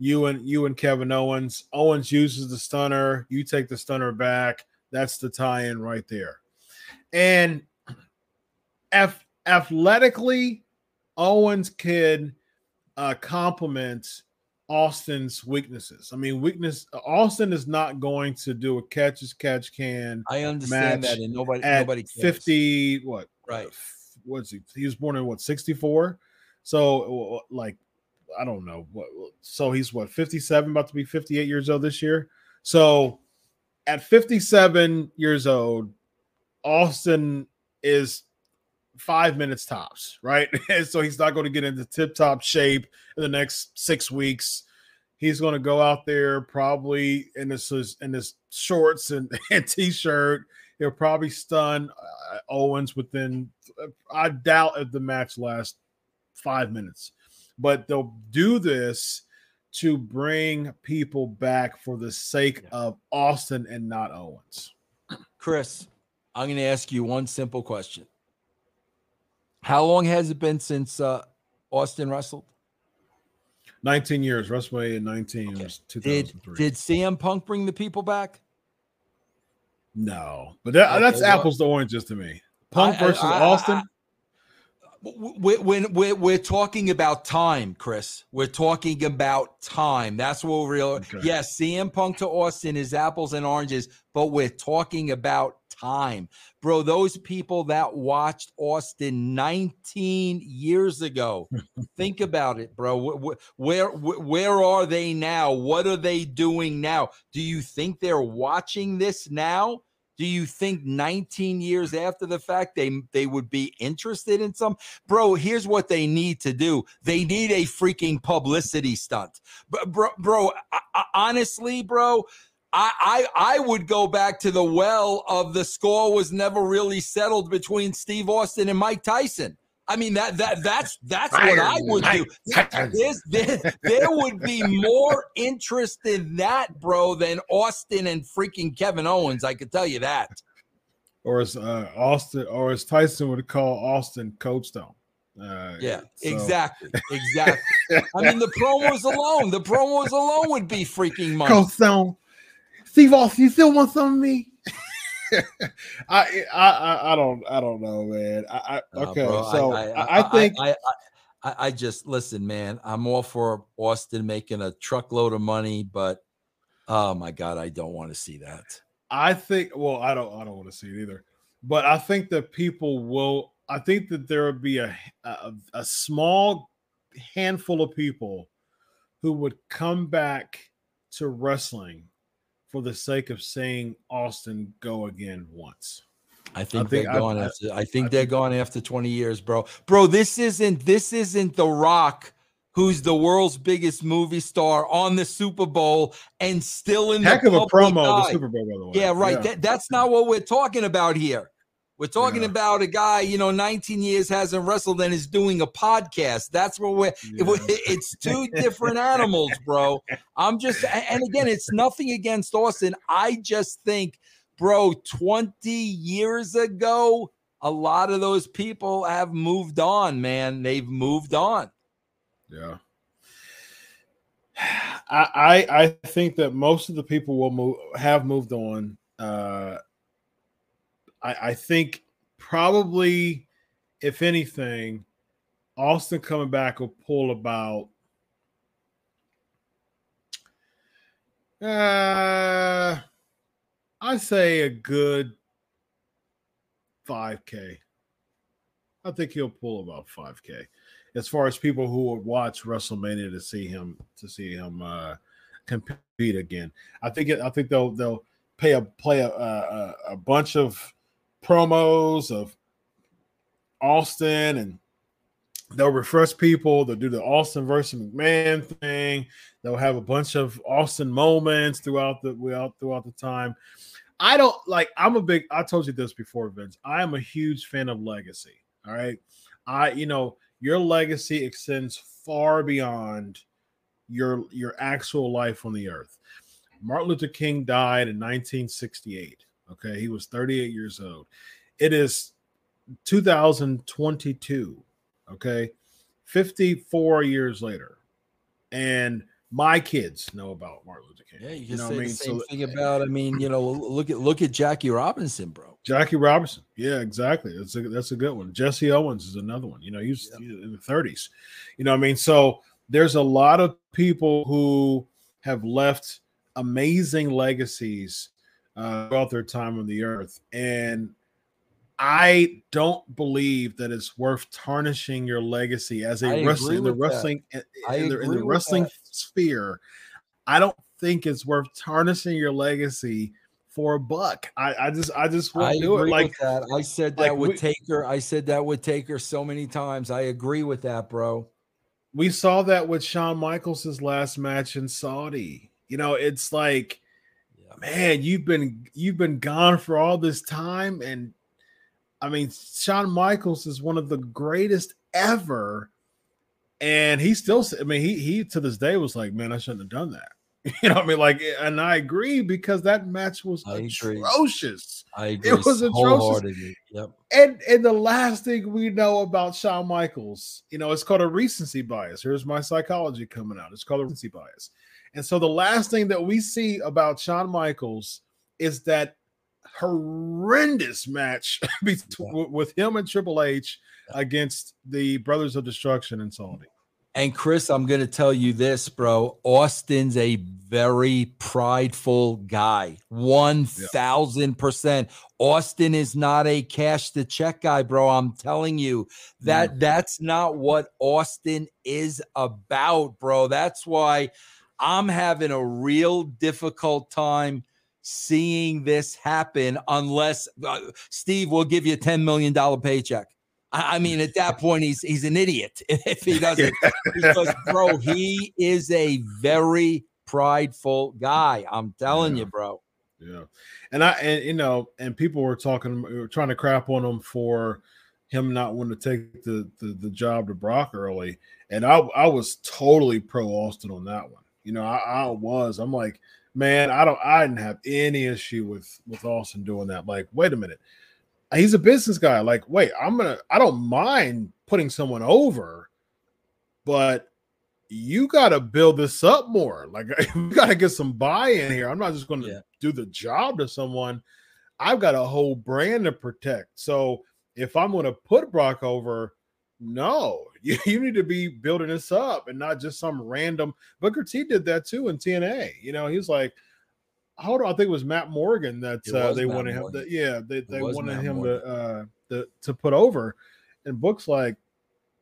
You and Kevin Owens. Owens uses the stunner. You take the stunner back. That's the tie-in right there. And athletically, Owens can complement Austin's weaknesses. I mean, Austin is not going to do a catch as catch can. I understand match that, and nobody cares. 50 what? Right. What's he? He was born in what, 64? So like, I don't know what. So he's what, 57, about to be 58 years old this year. So at 57 years old, Austin is 5 minutes tops, right? And so he's not going to get into tip-top shape in the next 6 weeks. He's going to go out there probably in his shorts and t-shirt. He'll probably stun Owens within, I doubt if the match lasts 5 minutes. But they'll do this to bring people back for the sake of Austin and not Owens. Chris, I'm going to ask you one simple question. How long has it been since Austin wrestled? 19 years. WrestleMania in 19. Okay. It was 2003. Did CM Punk bring the people back? No. But that's apples to oranges to me. Punk versus Austin? We're talking about time, Chris. We're talking about time. That's what we're real. Okay. Yes, CM Punk to Austin is apples and oranges, but we're talking about time. Bro, those people that watched Austin 19 years ago, think about it, bro. Where are they now? What are they doing now? Do you think they're watching this now? Do you think 19 years after the fact they would be interested in some? Bro, here's what they need to do. They need a freaking publicity stunt. Honestly, I would go back to the well of the score was never really settled between Steve Austin and Mike Tyson. I mean, that's what I would do. There would be more interest in that, bro, than Austin and freaking Kevin Owens. I could tell you that. Or as Tyson would call Austin, Cold Stone. Exactly. I mean, the promos alone would be freaking money. Cold Stone, Steve Austin, you still want some of me? I don't know, man. I just listen, man. I'm all for Austin making a truckload of money, but oh my God, I don't want to see that. I don't want to see it either. But I think that people will. I think that there would be a small handful of people who would come back to wrestling for the sake of seeing Austin go again once. I think they're gone after 20 years, bro. Bro, this isn't The Rock, who's the world's biggest movie star, on the Super Bowl and still in heck the of a promo eye. The Super Bowl, by the way. Yeah, right. Yeah. That's not what we're talking about here. We're talking about a guy, 19 years hasn't wrestled and is doing a podcast. That's where it's two different animals, bro. And again, it's nothing against Austin. I just think, bro, 20 years ago, a lot of those people have moved on, man. They've moved on. Yeah. I think that most of the people have moved on. I think probably, if anything, Austin coming back will pull about 5K. I think he'll pull about 5K as far as people who will watch WrestleMania to see him compete again. I think they'll play a bunch of promos of Austin, and they'll refresh people. They'll do the Austin versus McMahon thing. They'll have a bunch of Austin moments throughout the time. I told you this before, Vince. I am a huge fan of legacy. All right. Your legacy extends far beyond your actual life on the earth. Martin Luther King died in 1968. Okay, he was 38 years old. It is 2022, okay, 54 years later, and my kids know about Martin Luther King. Yeah, you can say the same thing about. Look at Jackie Robinson, bro. Jackie Robinson, yeah, exactly. That's a good one. Jesse Owens is another one. He was in the 30s. So there's a lot of people who have left amazing legacies throughout their time on the earth. And I don't believe that it's worth tarnishing your legacy as a wrestler in the wrestling sphere. I don't think it's worth tarnishing your legacy for a buck. I just won't do it. Like that. I said that like would take her so many times. I agree with that, bro. We saw that with Shawn Michaels' last match in Saudi. You know, it's like, man, you've been gone for all this time. And I mean, Shawn Michaels is one of the greatest ever. And he still, I mean, he to this day was like, man, I shouldn't have done that. You know what I mean? Like, and I agree, because that match was atrocious. I agree. It was atrocious. Yep. And the last thing we know about Shawn Michaels, you know, it's called a recency bias. Here's my psychology coming out. It's called a recency bias. And so the last thing that we see about Shawn Michaels is that horrendous match with him and Triple H against the Brothers of Destruction in Saudi. And Chris, I'm going to tell you this, bro. Austin's a very prideful guy, 1,000%. Austin is not a cash the check guy, bro. I'm telling you that that's not what Austin is about, bro. That's why I'm having a real difficult time seeing this happen, unless Steve will give you a $10 million paycheck. I mean, at that point, he's an idiot if he doesn't. Because, bro, he is a very prideful guy. I'm telling you, bro. Yeah, and people were trying to crap on him for him not wanting to take the job to Brock early, and I was totally pro Austin on that one. You know, I'm like, man, I didn't have any issue with Austin doing that. Like, wait a minute. He's a business guy. Like, wait, I don't mind putting someone over, but you got to build this up more. Like, you got to get some buy-in here. I'm not just going to do the job to someone. I've got a whole brand to protect. So if I'm going to put Brock over, no, you need to be building this up and not just some random. Booker T did that too in TNA. You know, he's like, hold on, I think it was Matt Morgan that they wanted him. They wanted him to put over, and Book's like,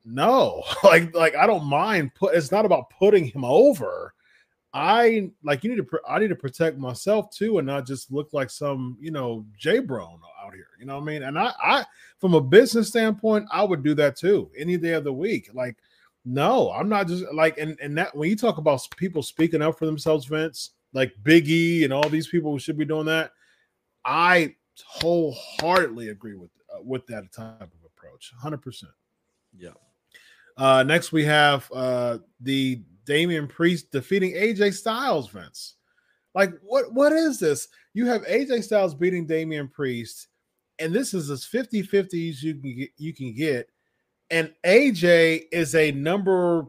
no, like I don't mind. It's not about putting him over. I need to protect myself too, and not just look like some J-Bron out here. You know what I mean? And I from a business standpoint, I would do that too any day of the week. Like, no, I'm not just like and that when you talk about people speaking up for themselves, Vince. Like Big E and all these people who should be doing that, I wholeheartedly agree with that type of approach, 100%. Yeah. Next, we have the Damian Priest defeating AJ Styles, Vince. Like, what is this? You have AJ Styles beating Damian Priest, and this is as 50-50s you can get, and AJ is a number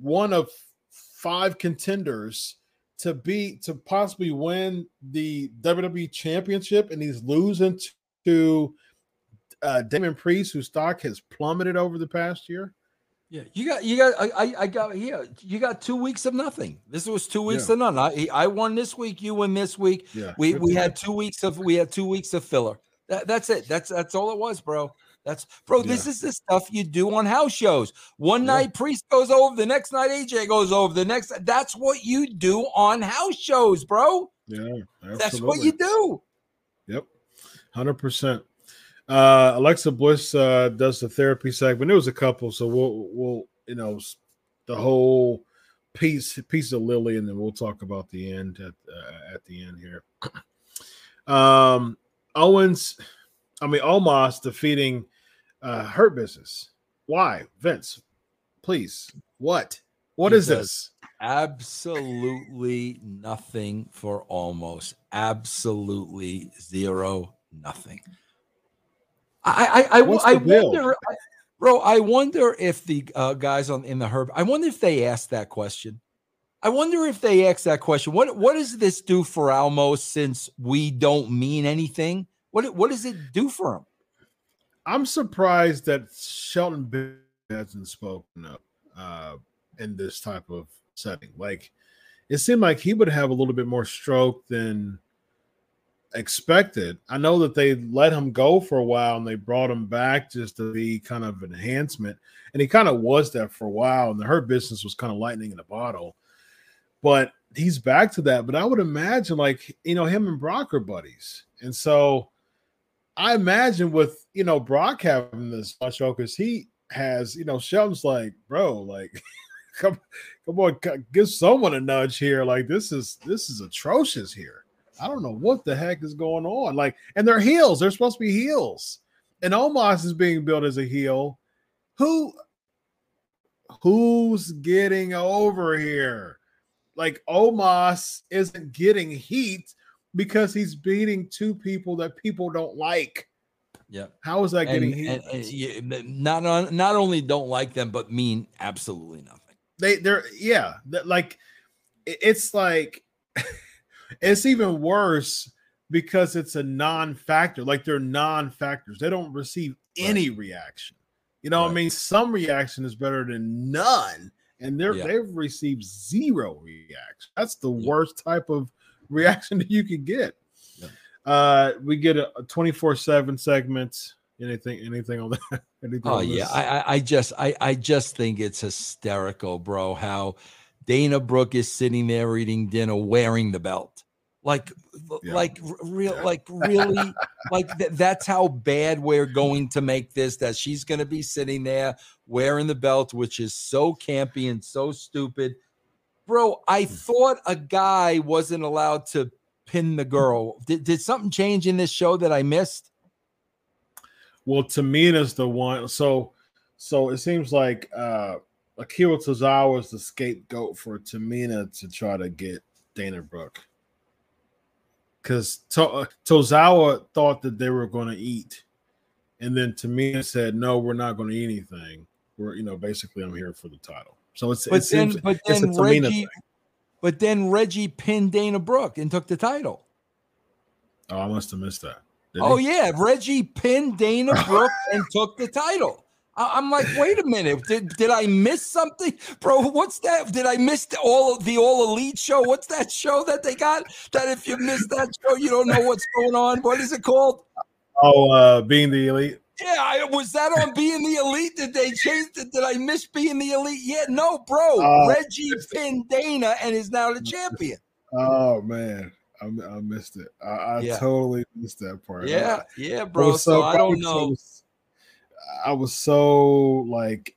one of five contenders to possibly win the WWE Championship, and he's losing to Damian Priest, whose stock has plummeted over the past year. Yeah, you got 2 weeks of nothing. This was 2 weeks of none. I won this week, you win this week. Yeah, we had 2 weeks of filler. That's it. That's all it was, bro. This is the stuff you do on house shows. One night Priest goes over, the next night AJ goes over, the next. That's what you do on house shows, bro. Yeah, absolutely. That's what you do. Yep, 100%. Alexa Bliss does the therapy segment. It was a couple, so we'll the whole piece of Lily, and then we'll talk about the end at the end here. Omos defeating Hurt Business. Why? Vince, please. What is this? Absolutely nothing for Omos. Absolutely zero nothing. I wonder if the guys in the Hurt, I wonder if they asked that question. What does this do for Omos, since we don't mean anything? What does it do for him? I'm surprised that Shelton hasn't spoken up in this type of setting. Like, it seemed like he would have a little bit more stroke than expected. I know that they let him go for a while and they brought him back just to be kind of enhancement. And he kind of was that for a while. And the Hurt Business was kind of lightning in a bottle. But he's back to that. But I would imagine, like, you know, him and Brock are buddies. And so I imagine with, you know, Brock having this much focus, he has, you know, Shelton's like, bro, like, come on, give someone a nudge here. Like, this is atrocious here. I don't know what the heck is going on. Like, and they're heels. They're supposed to be heels. And Omos is being billed as a heel. Who's getting over here? Like, Omos isn't getting heat because he's beating two people that people don't like. Yeah. How is that getting heat? Not only don't like them, but mean absolutely nothing. It's like it's even worse because it's a non-factor. Like, they're non-factors. They don't receive any reaction. You know what I mean? Some reaction is better than none. And they've received zero reaction. That's the worst type of reaction that you could get. Yeah. We get a 24/7 segment. Anything on that? I just think it's hysterical, bro. How Dana Brooke is sitting there eating dinner, wearing the belt. Like really, like that's how bad we're going to make this, that she's going to be sitting there wearing the belt, which is so campy and so stupid. Bro, I thought a guy wasn't allowed to pin the girl. Did something change in this show that I missed? Well, Tamina's the one. So it seems like Akira Tozawa is the scapegoat for Tamina to try to get Dana Brooke. Because Tozawa thought that they were going to eat. And then Tamina said, no, we're not going to eat anything. We're, you know, basically I'm here for the title. So it seems it's a Tamina thing. But then Reggie pinned Dana Brooke and took the title. Oh, I must have missed that. Yeah. Reggie pinned Dana Brooke and took the title. I'm like, wait a minute. Did I miss something? Bro, what's that? Did I miss the All Elite show? What's that show that they got? That if you miss that show, you don't know what's going on. What is it called? Oh, Being the Elite. Yeah, was that on Being the Elite? Did they change it? Did I miss Being the Elite? Yeah, no, bro. Reggie pinned Dana and is now the champion. Oh, man. I missed it. I totally missed that part. Yeah, bro. So I don't know. I was so like,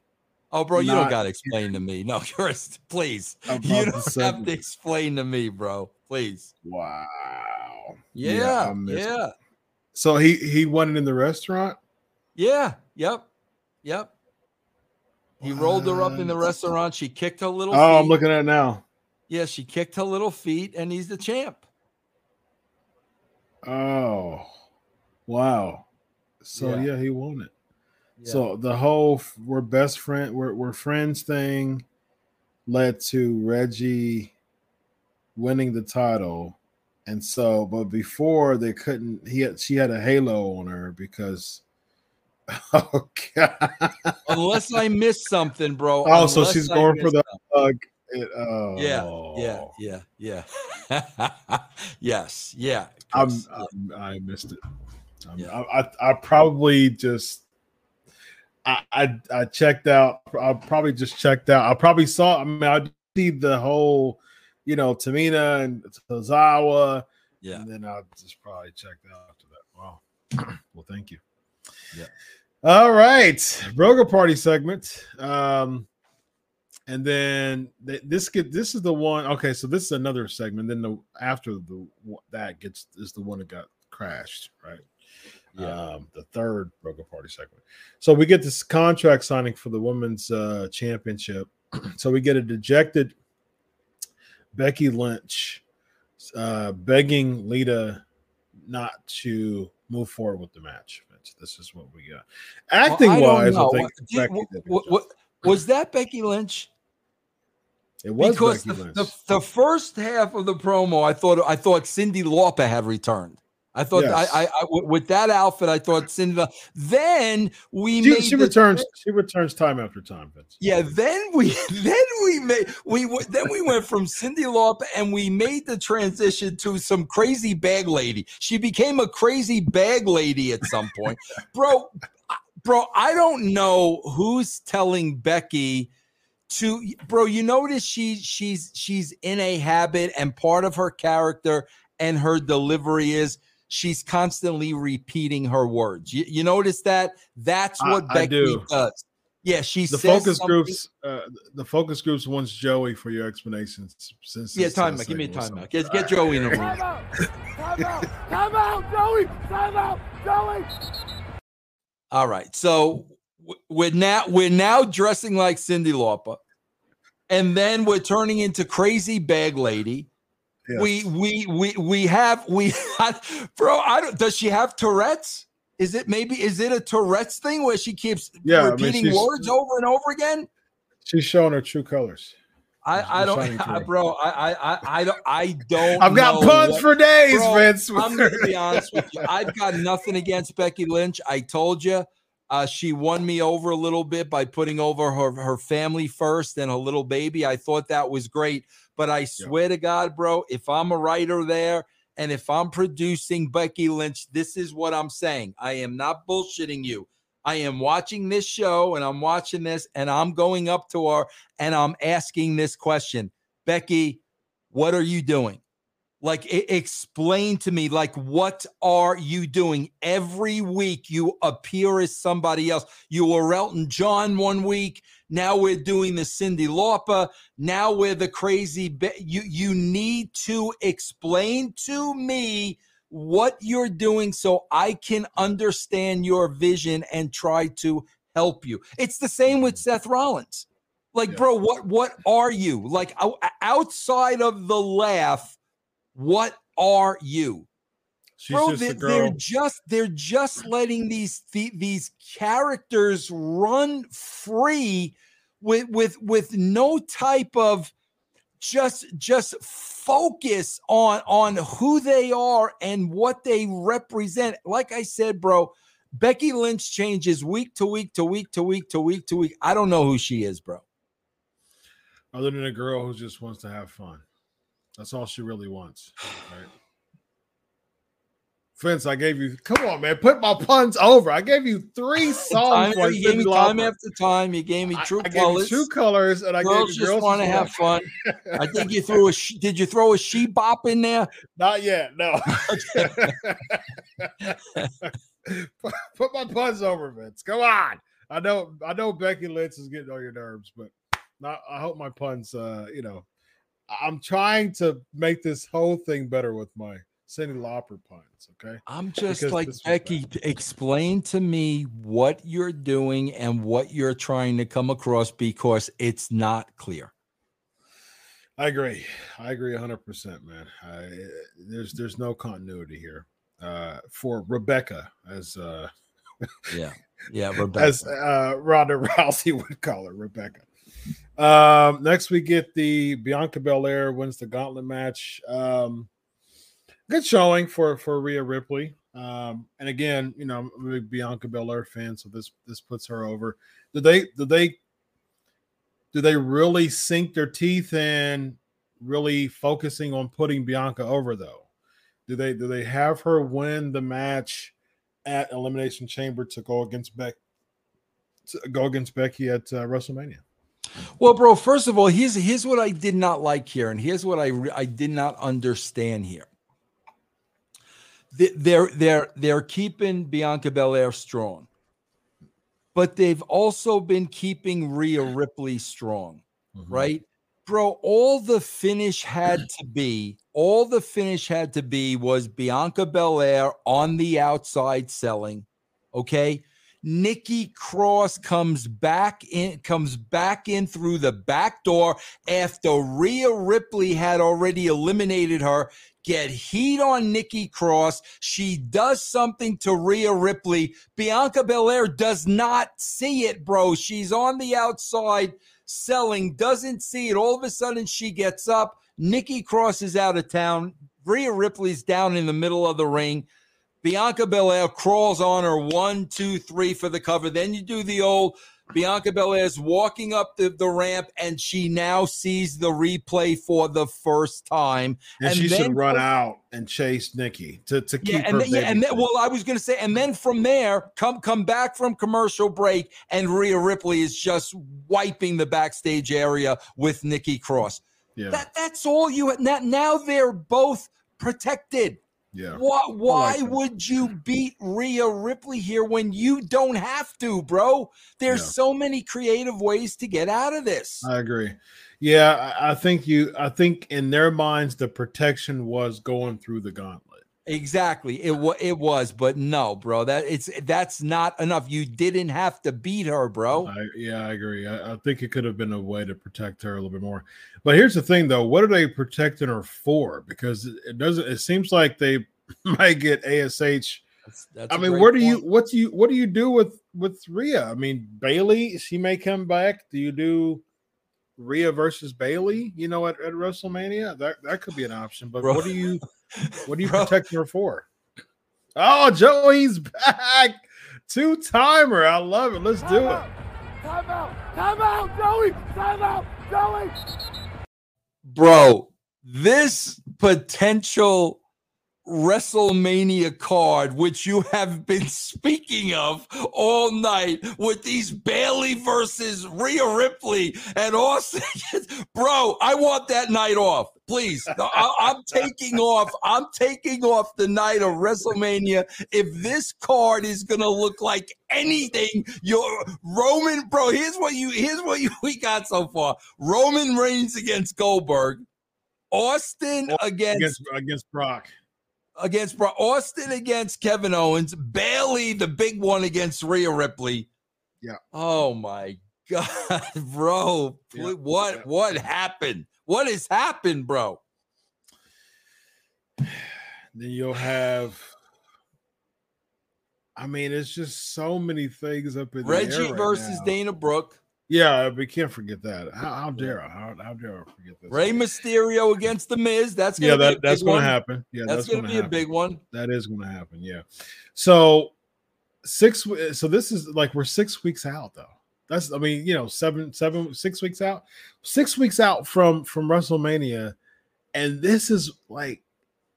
oh, bro, you don't got to explain to me. No, Chris, please. You don't have to explain to me, bro. Please. Wow. Yeah. So he won it in the restaurant? Yeah. Yep. He rolled her up in the restaurant. She kicked her little feet. Oh, I'm looking at it now. Yeah, she kicked her little feet, and he's the champ. Oh, wow. So, yeah he won it. Yeah. So the whole we're friends thing led to Reggie winning the title, and so but before they couldn't. She had a halo on her because oh god, unless I missed something, bro. Oh, so she's going for the hug. Yeah. Yes, yeah. I missed it. I probably just. I checked out. I probably just checked out. I probably saw. I mean, I see the whole, you know, Tamina and Tozawa. Yeah. And then I just probably checked out after that. Wow. Well, thank you. Yeah. All right, Broga Party segment. And then this is the one. Okay, so this is another segment. Then after that is the one that got crashed, right? Yeah. The third Broken Party segment. So we get this contract signing for the women's championship. So we get a dejected Becky Lynch begging Lita not to move forward with the match. This is what we got. Acting-wise, well, was that Becky Lynch? It was because Becky Lynch. The first half of the promo, I thought Cindy Lauper had returned. I thought yes. I with that outfit, I thought Cindy. Then we made she returns. She returns time after time. Vince. Yeah. Then we went from Cindy Lauper and we made the transition to some crazy bag lady. She became a crazy bag lady at some point, bro. I don't know who's telling Becky. Bro, you notice she's in a habit, and part of her character and her delivery is she's constantly repeating her words. You notice that? That's what Becky does. Yeah, she says the focus groups wants Joey for your explanations. Since give me a timeout. Get Joey in the room. Time out, Joey. Time out, Joey. All right, so. We're now dressing like Cindy Lauper, and then we're turning into crazy bag lady. Yes. Bro. Does she have Tourette's? Is it a Tourette's thing where she keeps repeating words over and over again? She's showing her true colors. I don't. I've got puns for days, bro, Vince. I'm gonna be honest with you. I've got nothing against Becky Lynch. I told you. She won me over a little bit by putting over her family first and her little baby. I thought that was great. But I swear to God, bro, if I'm a writer there and if I'm producing Becky Lynch, this is what I'm saying. I am not bullshitting you. I am watching this show and I'm watching this and I'm going up to her and I'm asking this question. Becky, what are you doing? Like, explain to me, like, what are you doing? Every week you appear as somebody else. You were Elton John one week. Now we're doing the Cindy Lauper. Now we're the crazy. You need to explain to me what you're doing so I can understand your vision and try to help you. It's the same with Seth Rollins. Like, bro, what are you? Like, outside of the laugh, what are you? She's bro, they're just letting these characters run free with no type of just focus on who they are and what they represent. Like I said, bro, Becky Lynch changes week to week to week to week to week to week. I don't know who she is, bro. Other than a girl who just wants to have fun. That's all she really wants, right? Vince, I gave you. Come on, man, put my puns over. I gave you three songs. You gave me time after time. You gave me true colors. True colors, and I gave you girls want to have fun. I think you threw a. Did you throw a she bop in there? Not yet. No. Put my puns over, Vince. Come on. I know Becky Lynch is getting on your nerves, but I hope my puns. I'm trying to make this whole thing better with my Cindy Lauper puns, okay? I'm just because like, Becky, explain to me what you're doing and what you're trying to come across because it's not clear. I agree 100%, man. There's no continuity here for Rebecca as Rebecca. As Ronda Rousey would call her, Rebecca. Next we get the Bianca Belair wins the gauntlet match. Good showing for Rhea Ripley. And again, I'm a big Bianca Belair fan, so this puts her over. Do they really sink their teeth in really focusing on putting Bianca over though? Do they have her win the match at Elimination Chamber to go against Becky at WrestleMania? Well, bro, first of all, here's what I did not like here, and here's what I did not understand here. They're keeping Bianca Belair strong, but they've also been keeping Rhea Ripley strong, right? Bro, all the finish had to be was Bianca Belair on the outside selling, okay? Nikki Cross comes back in through the back door after Rhea Ripley had already eliminated her. Get heat on Nikki Cross. She does something to Rhea Ripley. Bianca Belair does not see it, bro. She's on the outside selling, doesn't see it. All of a sudden, she gets up. Nikki Cross is out of town. Rhea Ripley's down in the middle of the ring. Bianca Belair crawls on her 1, 2, 3 for the cover. Then you do the old Bianca Belair's walking up the ramp, and she now sees the replay for the first time. And she should run out and chase Nikki to keep her baby. Yeah, and then, well, I was going to say, and then from there, come back from commercial break, and Rhea Ripley is just wiping the backstage area with Nikki Cross. Yeah, that's all you had. Now they're both protected. Yeah. Why would you beat Rhea Ripley here when you don't have to, bro? There's so many creative ways to get out of this. I agree. Yeah, I think in their minds the protection was going through the gauntlet. Exactly. It was, but no, bro. That's not enough. You didn't have to beat her, bro. I agree. I think it could have been a way to protect her a little bit more. But here's the thing, though. What are they protecting her for? Because it seems like they might get ASH. That's I mean, where do point. You what do you do with Rhea? I mean, Bayley, she may come back. Do you do Rhea versus Bayley? You know, at WrestleMania, that could be an option. But bro, What are you protecting her for? Oh, Joey's back. Two-timer. I love it. Let's do it. Time out. Time out, Joey. Time out, Joey. Bro, this potential WrestleMania card, which you have been speaking of all night with these Bayley versus Rhea Ripley and Austin. Bro, I want that night off. Please, I'm taking off. I'm taking off the night of WrestleMania. If this card is gonna look like anything, your Roman, bro. Here's what we got so far: Roman Reigns against Goldberg, Austin against Brock, against Brock, Austin against Kevin Owens, Bayley, the big one, against Rhea Ripley. Yeah. Oh my God, bro! Yeah. What happened? What has happened, bro? Then you'll have, I mean, it's just so many things up in Reggie the air right versus now. Dana Brooke. Yeah, we can't forget that. How dare I forget this? Rey Mysterio against The Miz. That's gonna be a big one. Gonna happen. Yeah, that's gonna be a big one. That is gonna happen. Yeah. So this is like we're 6 weeks out though. That's, I mean, you know, 6 weeks out, 6 weeks out from WrestleMania. And this is like,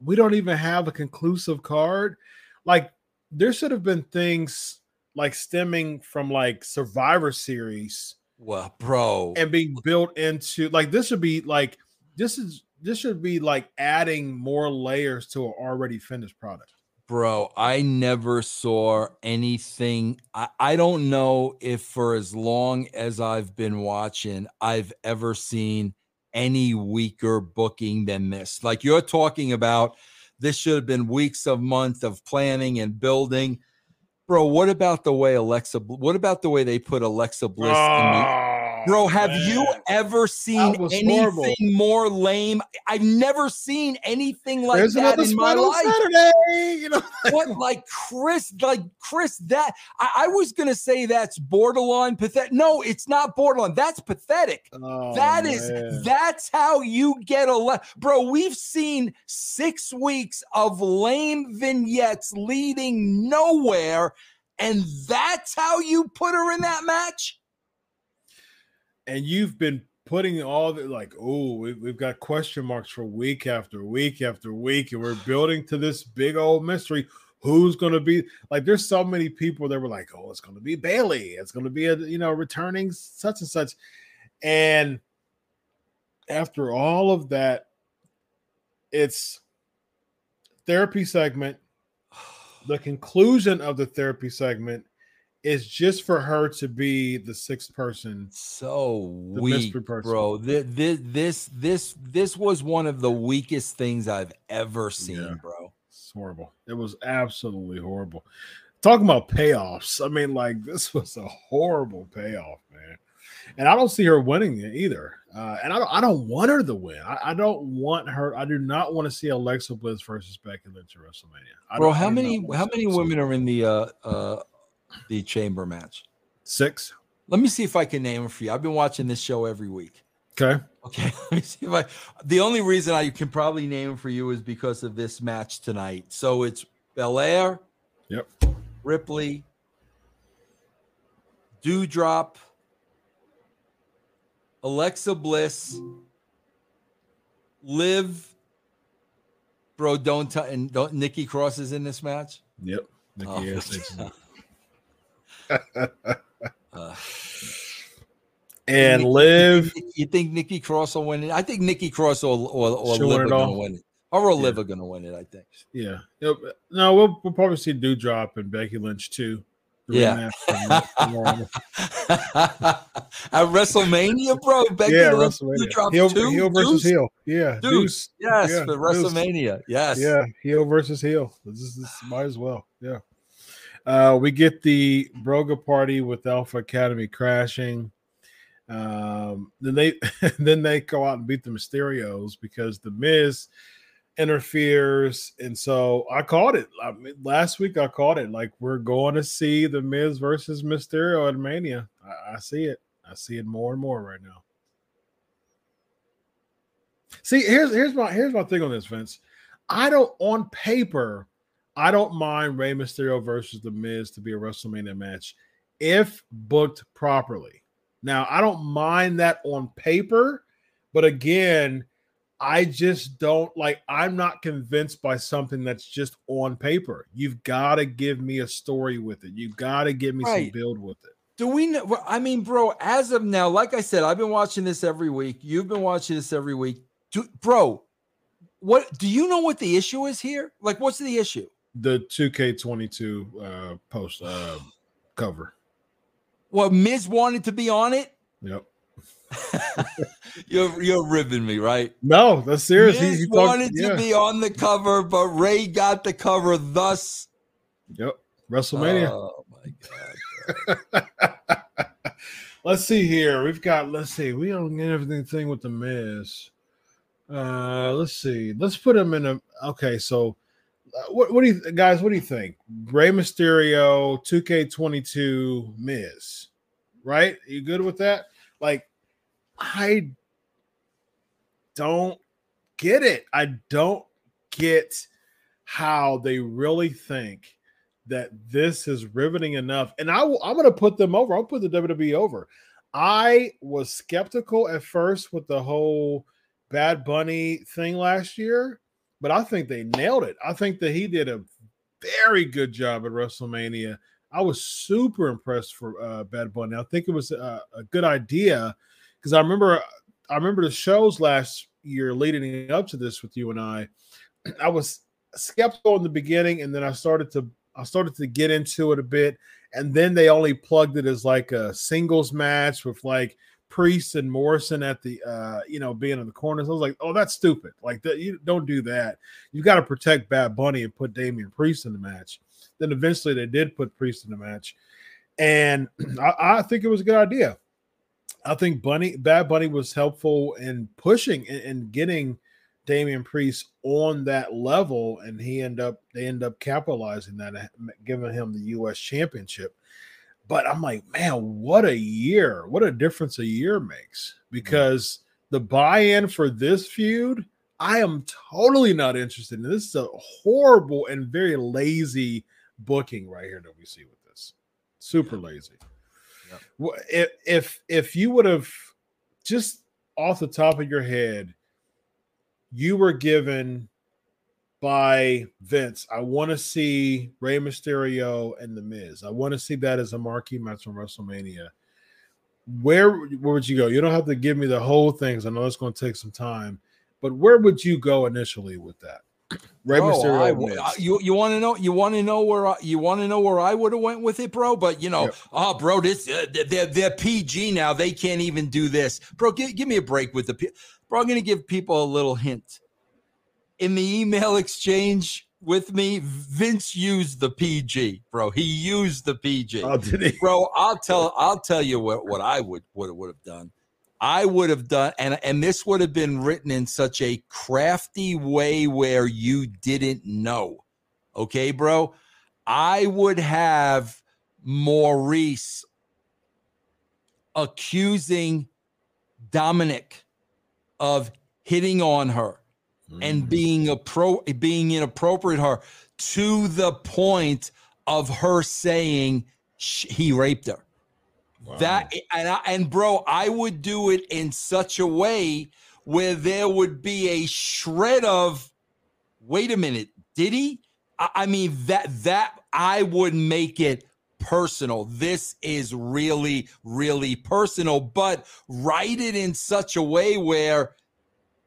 we don't even have a conclusive card. Like there should have been things like stemming from like Survivor Series. Well, bro. And being built into like, this should be like adding more layers to an already finished product. Bro, I never saw anything. I don't know if for as long as I've been watching, I've ever seen any weaker booking than this. Like you're talking about, this should have been weeks of month of planning and building. Bro, what about the way they put Alexa Bliss in the... Bro, have man. You ever seen anything horrible. More lame? I've never seen anything like There's that in my life. Saturday, you know? What, like Chris, that I was gonna say that's borderline pathetic. No, it's not borderline. That's pathetic. Oh, that's how you get bro. We've seen 6 weeks of lame vignettes leading nowhere, and that's how you put her in that match. And you've been putting all the like, oh, we've got question marks for week after week after week, and we're building to this big old mystery. Who's going to be like? There's so many people that were like, oh, it's going to be Bayley. It's going to be a returning such and such. And after all of that, it's therapy segment. The conclusion of the therapy segment. It's just for her to be the sixth person. So weak, person. Bro. This was one of the weakest things I've ever seen, bro. It's horrible. It was absolutely horrible. Talking about payoffs, I mean, like, this was a horrible payoff, man. And I don't see her winning it either. And I don't want her to win. I don't want her. I do not want to see Alexa Bliss versus Becky Lynch at WrestleMania. Bro, how many women are in the chamber match? 6. Let me see if I can name them for you. I've been watching this show every week. Okay. Let me see if the only reason I can probably name them for you is because of this match tonight. So it's Belair, yep, Ripley, Dewdrop, Alexa Bliss, Liv, bro. Don't Nikki Cross is in this match. Yep, Nikki is. And Liv. You think Nikki Cross will win it? I think Nikki Cross or Liv are going to win it. Or Liv are going to win it, I think. Yeah. No, we'll probably see Dewdrop and Becky Lynch too. Yeah. At WrestleMania, bro. Becky Lynch, Dewdrop too. Heel versus heel. Yeah. Deuce. Yes, yeah, for WrestleMania. Yes. Yeah. Heel versus heel. This might as well. Yeah. We get the Broga party with Alpha Academy crashing. Then they go out and beat the Mysterios because the Miz interferes. And so I called it. I mean, last week I called it. Like, we're going to see the Miz versus Mysterio at Mania. I see it. I see it more and more right now. See, here's my thing on this, Vince. On paper, I don't mind Rey Mysterio versus the Miz to be a WrestleMania match if booked properly. Now, I don't mind that on paper, but again, I just don't like, I'm not convinced by something that's just on paper. You've got to give me a story with it. You've got to give me some build with it. Do we know? I mean, bro, as of now, like I said, I've been watching this every week. You've been watching this every week. Bro, what do you know what the issue is here? Like, what's the issue? The 2K22 post cover. Well, Miz wanted to be on it. Yep. You're ribbing me, right? No, that's serious. Miz wanted to be on the cover, but Rey got the cover. Thus, yep, WrestleMania. Oh my god. Let's see here. We've got. Let's see. We don't get everything with the Miz. Let's see. Let's put him in a. Okay, so. What do you guys? What do you think? Rey Mysterio, 2K22, Miz, right? You good with that? Like, I don't get it. I don't get how they really think that this is riveting enough. And I'm going to put them over. I'll put the WWE over. I was skeptical at first with the whole Bad Bunny thing last year. But I think they nailed it. I think that he did a very good job at WrestleMania. I was super impressed for Bad Bunny. I think it was a good idea because I remember the shows last year leading up to this with you and I. I was skeptical in the beginning, and then I started to get into it a bit, and then they only plugged it as like a singles match with like Priest and Morrison at the being in the corners. I was like, oh, that's stupid. Like, that, you don't do that. You've got to protect Bad Bunny and put Damian Priest in the match. Then eventually they did put Priest in the match, and I think it was a good idea. I think Bad Bunny was helpful in pushing and getting Damian Priest on that level, and they end up capitalizing that and giving him the U.S. Championship. But I'm like, man, what a year. What a difference a year makes. Because the buy-in for this feud, I am totally not interested in. This is a horrible and very lazy booking right here that we see with this. Super lazy. Yeah. Well, if you would have, just off the top of your head, you were given by Vince, I want to see Rey Mysterio and The Miz. I want to see that as a marquee match on WrestleMania. Where would you go? You don't have to give me the whole thing. I know it's going to take some time, but where would you go initially with that? Rey Mysterio. You want to know? You want to know where I would have went with it, bro? But you know, bro, this they're PG now. They can't even do this, bro. Give me a break with the bro. I'm going to give people a little hint. In the email exchange with me, Vince used the PG, bro. He used the PG. Oh, did he? Bro, I'll tell you what I would have done. I would have done, and this would have been written in such a crafty way where you didn't know. Okay, bro? I would have Maurice accusing Dominic of hitting on her and being inappropriate, her to the point of her saying he raped her. Wow. That and bro, I would do it in such a way where there would be a shred of, wait a minute, did he? I mean, that I would make it personal. This is really, really personal, but write it in such a way where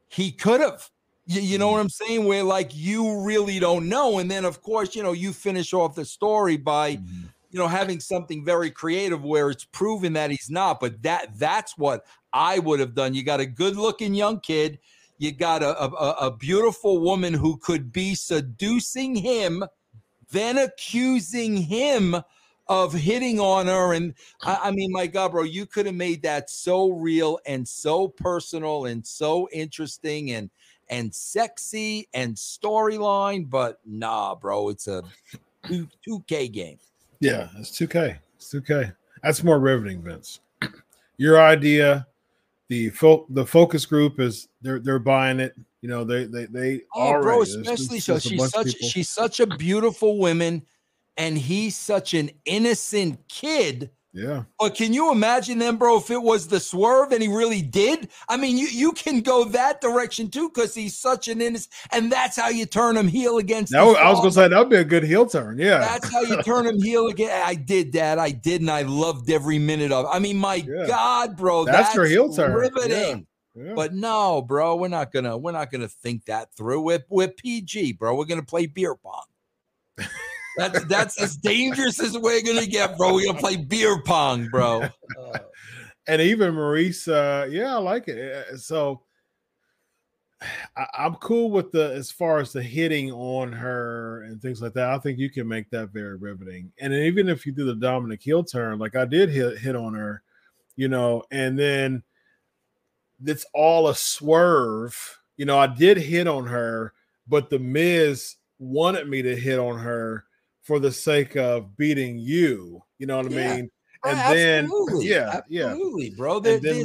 he could have. You know what I'm saying? Where, like, you really don't know. And then, of course, you know, you finish off the story by, you know, having something very creative where it's proven that he's not. But that's what I would have done. You got a good-looking young kid. You got a beautiful woman who could be seducing him, then accusing him of hitting on her. And, I mean, my God, bro, you could have made that so real and so personal and so interesting and sexy and storyline, but nah, bro, it's a 2K game. Yeah, it's 2K. It's 2K. That's more riveting, Vince. Your idea, the focus group is they're buying it. You know, they already. Bro, especially so she's such a beautiful woman, and he's such an innocent kid. Yeah. But can you imagine them, bro, if it was the swerve and he really did? I mean, you can go that direction too, because he's such an innocent, and that's how you turn him heel against. Now, I was going to say, that would be a good heel turn. Yeah. That's how you turn him heel again. I did that. I did, and I loved every minute of it. I mean, my God, bro, that's your heel turn. Riveting. Yeah. Yeah. But no, bro, we're not gonna think that through. We're PG, bro. We're gonna play beer pong. That's as dangerous as we're gonna get, bro. We're gonna play beer pong, bro. And even Maurice, yeah, I like it. So I'm cool with the, as far as the hitting on her and things like that. I think you can make that very riveting. And even if you do the Dominic heel turn, like I did hit on her, you know, and then it's all a swerve. You know, I did hit on her, but the Miz wanted me to hit on her for the sake of beating you, you know what I mean? And absolutely. Absolutely, bro. And then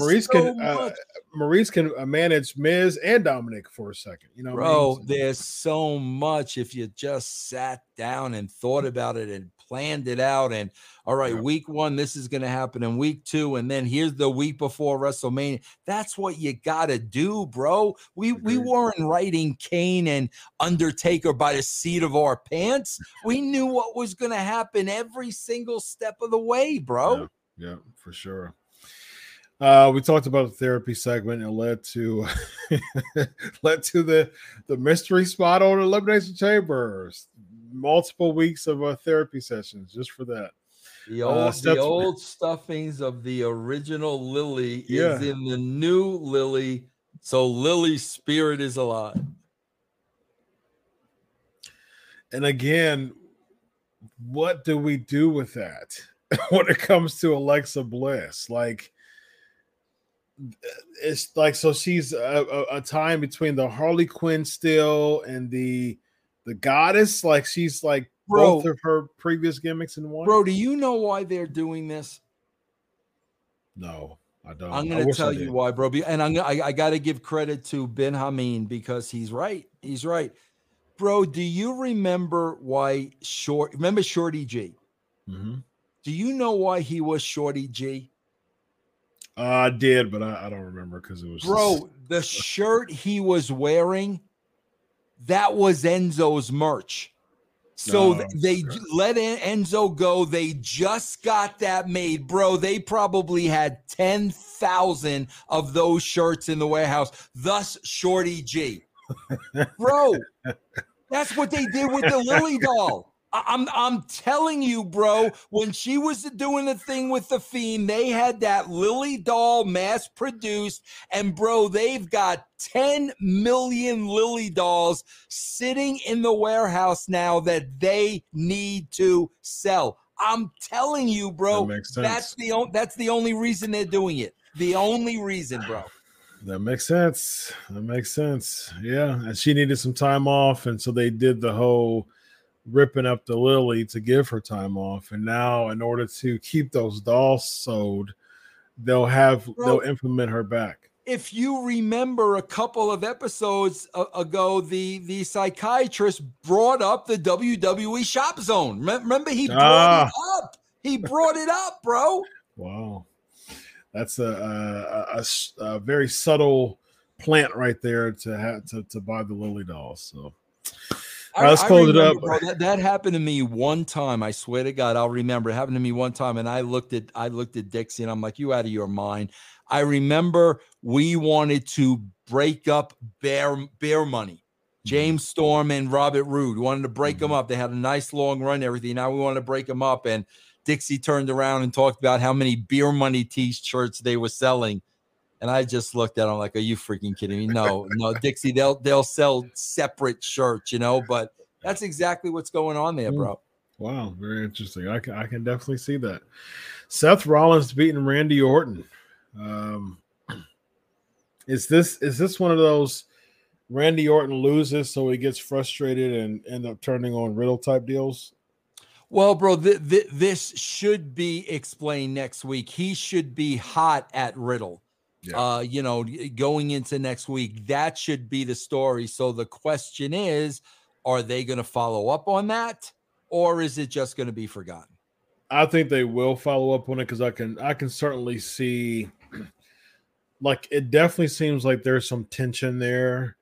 Maurice can manage Miz and Dominic for a second, you know. Bro, what I mean? There's so much if you just sat down and thought about it and planned it out. And all right, week one, this is going to happen in week two, and then here's the week before WrestleMania. That's what you got to do, bro. We weren't writing Kane and Undertaker by the seat of our pants. We knew what was going to happen every single step of the way, bro. Yeah, for sure. We talked about the therapy segment and led to the mystery spot on Elimination Chambers. Multiple weeks of therapy sessions just for that. The old stuffings of the original Lily is in the new Lily, so Lily's spirit is alive. And again, what do we do with that when it comes to Alexa Bliss? Like, it's like, so she's a time between the Harley Quinn still and the goddess. Like, she's like, bro, both of her previous gimmicks in one. Bro, do you know why they're doing this? No, I don't. I'm going to tell you why, bro. And I got to give credit to Ben Hameen because he's right. He's right. Bro, do you remember why Shorty G? Mm-hmm. Do you know why he was Shorty G? I did, but I don't remember because it was. Bro, the shirt he was wearing, that was Enzo's merch. So let Enzo go. They just got that made, bro. They probably had 10,000 of those shirts in the warehouse. Thus, Shorty G, bro. That's what they did with the Lily doll. I'm telling you, bro. When she was doing the thing with the Fiend, they had that Lily doll mass produced, and bro, they've got 10 million Lily dolls sitting in the warehouse now that they need to sell. I'm telling you, bro. That makes sense. That's the only reason they're doing it. The only reason, bro. That makes sense. That makes sense. Yeah, and she needed some time off, and so they did the whole ripping up the Lily to give her time off, and now in order to keep those dolls sold, they'll implement her back. If you remember a couple of episodes ago, the psychiatrist brought up the WWE Shop Zone. Remember, he brought it up. He brought it up, bro. Wow. That's a very subtle plant right there to have to buy the Lily Dolls. So let's close it up. Bro, that happened to me one time. I swear to God, I'll remember. It happened to me one time, and I looked at Dixie, and I'm like, "You out of your mind." I remember we wanted to break up Bear Money. James Storm and Robert Roode wanted to break them up. They had a nice long run, everything. Now we want to break them up. And Dixie turned around and talked about how many Beer Money t-shirts they were selling. And I just looked at him like, are you freaking kidding me? No, Dixie, they'll sell separate shirts, you know, but that's exactly what's going on there, bro. Wow. Very interesting. I can definitely see that. Seth Rollins beating Randy Orton. Is this one of those Randy Orton loses so he gets frustrated and end up turning on Riddle type deals? Well, bro, this should be explained next week. He should be hot at Riddle, going into next week. That should be the story. So the question is, are they going to follow up on that, or is it just going to be forgotten? I think they will follow up on it because I can certainly see. Like, it definitely seems like there's some tension there,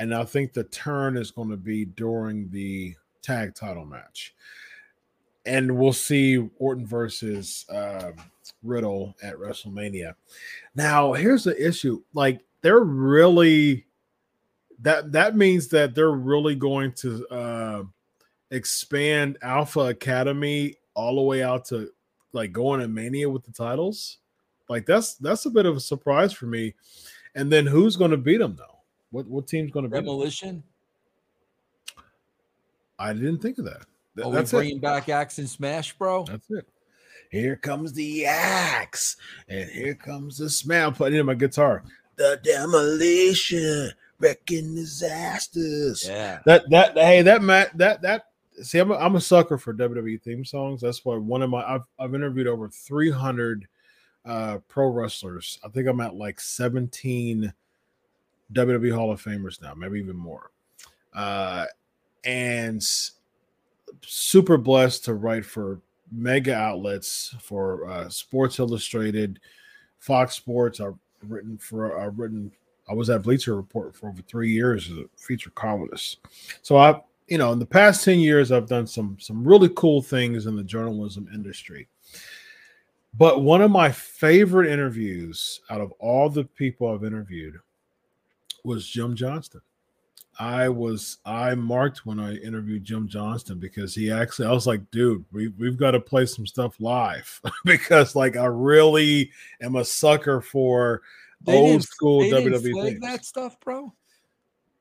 and I think the turn is going to be during the tag title match, and we'll see Orton versus Riddle at WrestleMania. Now, here's the issue: like, they're really that means that they're really going to expand Alpha Academy all the way out to like going to Mania with the titles. Like, that's a bit of a surprise for me. And then who's going to beat them, though? What team's going to beat them? Demolition? I didn't think of that. That's bringing back Axe and Smash, bro? That's it. Here comes the axe. And here comes the smash. I'm putting in my guitar. The Demolition. Wrecking disasters. Yeah. See, I'm a sucker for WWE theme songs. That's why one of my I've interviewed over 300 pro wrestlers. I think I'm at like 17 WWE Hall of Famers now, maybe even more. And super blessed to write for mega outlets, for Sports Illustrated, Fox Sports. I was at Bleacher Report for over 3 years as a feature columnist. So in the past 10 years, I've done some really cool things in the journalism industry. But one of my favorite interviews out of all the people I've interviewed was Jim Johnston. I marked when I interviewed Jim Johnston because I was like, dude, we've got to play some stuff live because like I really am a sucker for old school WWE things. That stuff, bro.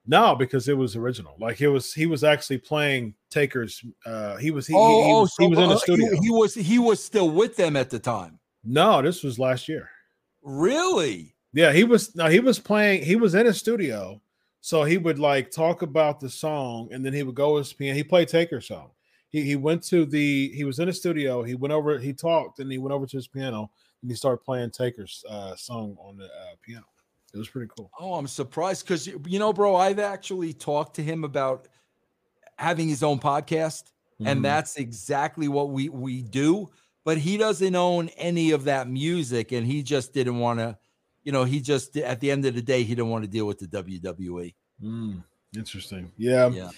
No, because it was original. Like he was actually playing Taker's. He was in the studio. He was still with them at the time. No, this was last year. Really? Yeah, he was playing. He was in a studio, so he would like talk about the song, and then he would go his piano. He played Taker's song. He was in a studio. He went over. He talked, and he went over to his piano, and he started playing Taker's song on the piano. It was pretty cool. Oh, I'm surprised because, you know, bro, I've actually talked to him about having his own podcast, and that's exactly what we do. But he doesn't own any of that music, and he just didn't want to, you know, at the end of the day, he didn't want to deal with the WWE. Interesting. Yeah. Wow.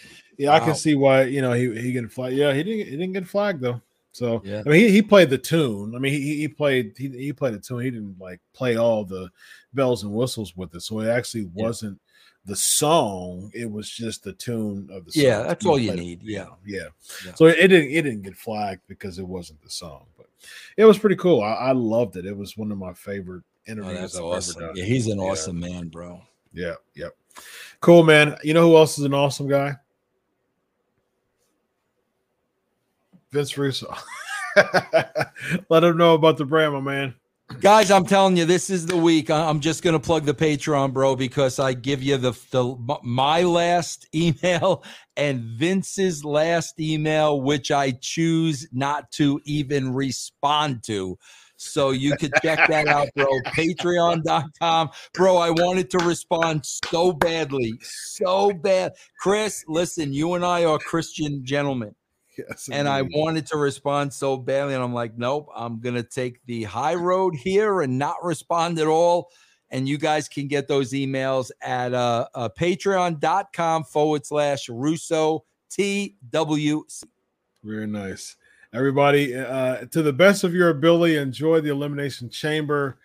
I can see why, you know, he getting flagged. Yeah, he didn't get flagged, though. So, yeah. I mean, he played the tune. I mean, he played the tune. He didn't like play all the bells and whistles with it. So it actually wasn't the song. It was just the tune of the song. Yeah, that's all you need. Yeah. So it didn't get flagged because it wasn't the song, but it was pretty cool. I loved it. It was one of my favorite interviews I've ever done. Yeah, he's an awesome man, bro. Yeah. Yep. Cool, man. You know who else is an awesome guy? Vince Russo. Let him know about the brand, my man. Guys, I'm telling you, this is the week. I'm just going to plug the Patreon, bro, because I give you my last email and Vince's last email, which I choose not to even respond to. So you could check that out, bro. Patreon.com. Bro, I wanted to respond so badly. So bad. Chris, listen, you and I are Christian gentlemen. Yes, and I wanted to respond so badly, and I'm like, nope, I'm going to take the high road here and not respond at all. And you guys can get those emails at patreon.com/RussoTWC. Very nice. Everybody, to the best of your ability, enjoy the Elimination Chamber.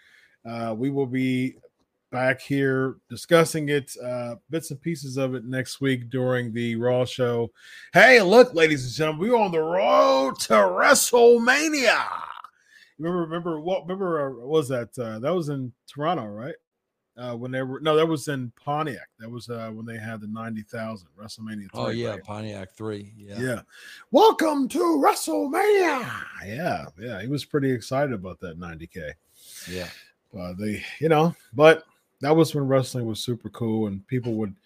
We will be back here discussing it, bits and pieces of it next week during the Raw show. Hey, look, ladies and gentlemen, we're on the road to WrestleMania. Remember, what was that? That was in Toronto, right? That was in Pontiac. That was when they had the 90,000 WrestleMania 3. Oh yeah, right? Pontiac 3. Yeah. Welcome to WrestleMania. Yeah. He was pretty excited about that 90K. Yeah. But that was when wrestling was super cool and people would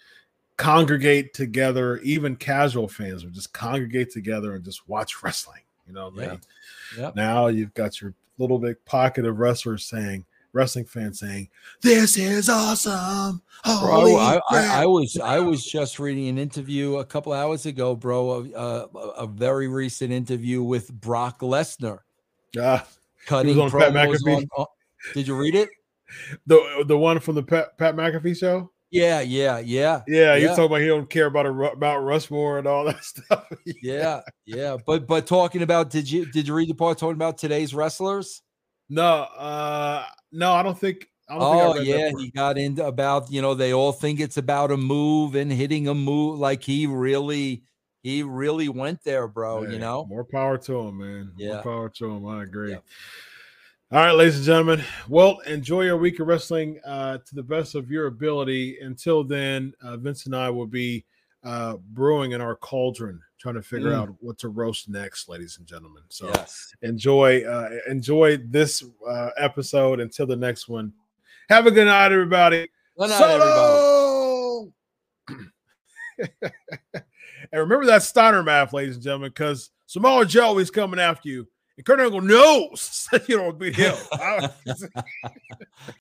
congregate together. Even casual fans would just congregate together and just watch wrestling. You know, man. Yep. Now you've got your little big pocket of wrestling fans saying, "This is awesome." Bro, I was just reading an interview a couple hours ago, bro, a very recent interview with Brock Lesnar. Cutting on Pat McAfee. Did you read it? The one from the Pat McAfee show? Yeah. You're talking about he don't care about Mount Rushmore and all that stuff. Yeah. But talking about, did you read the part talking about today's wrestlers? No, I don't think. He got into about, they all think it's about a move and hitting a move. Like he really went there, bro. Hey, more power to him, man. Yeah. More power to him. I agree. Yeah. All right, ladies and gentlemen. Well, enjoy your week of wrestling to the best of your ability. Until then, Vince and I will be brewing in our cauldron, trying to figure out what to roast next, ladies and gentlemen. So enjoy this episode. Until the next one, have a good night, everybody. Good night, Solo! Everybody. And remember that Steiner math, ladies and gentlemen, because Samoa Joe is coming after you. And Kurt Angle knows you don't beat him.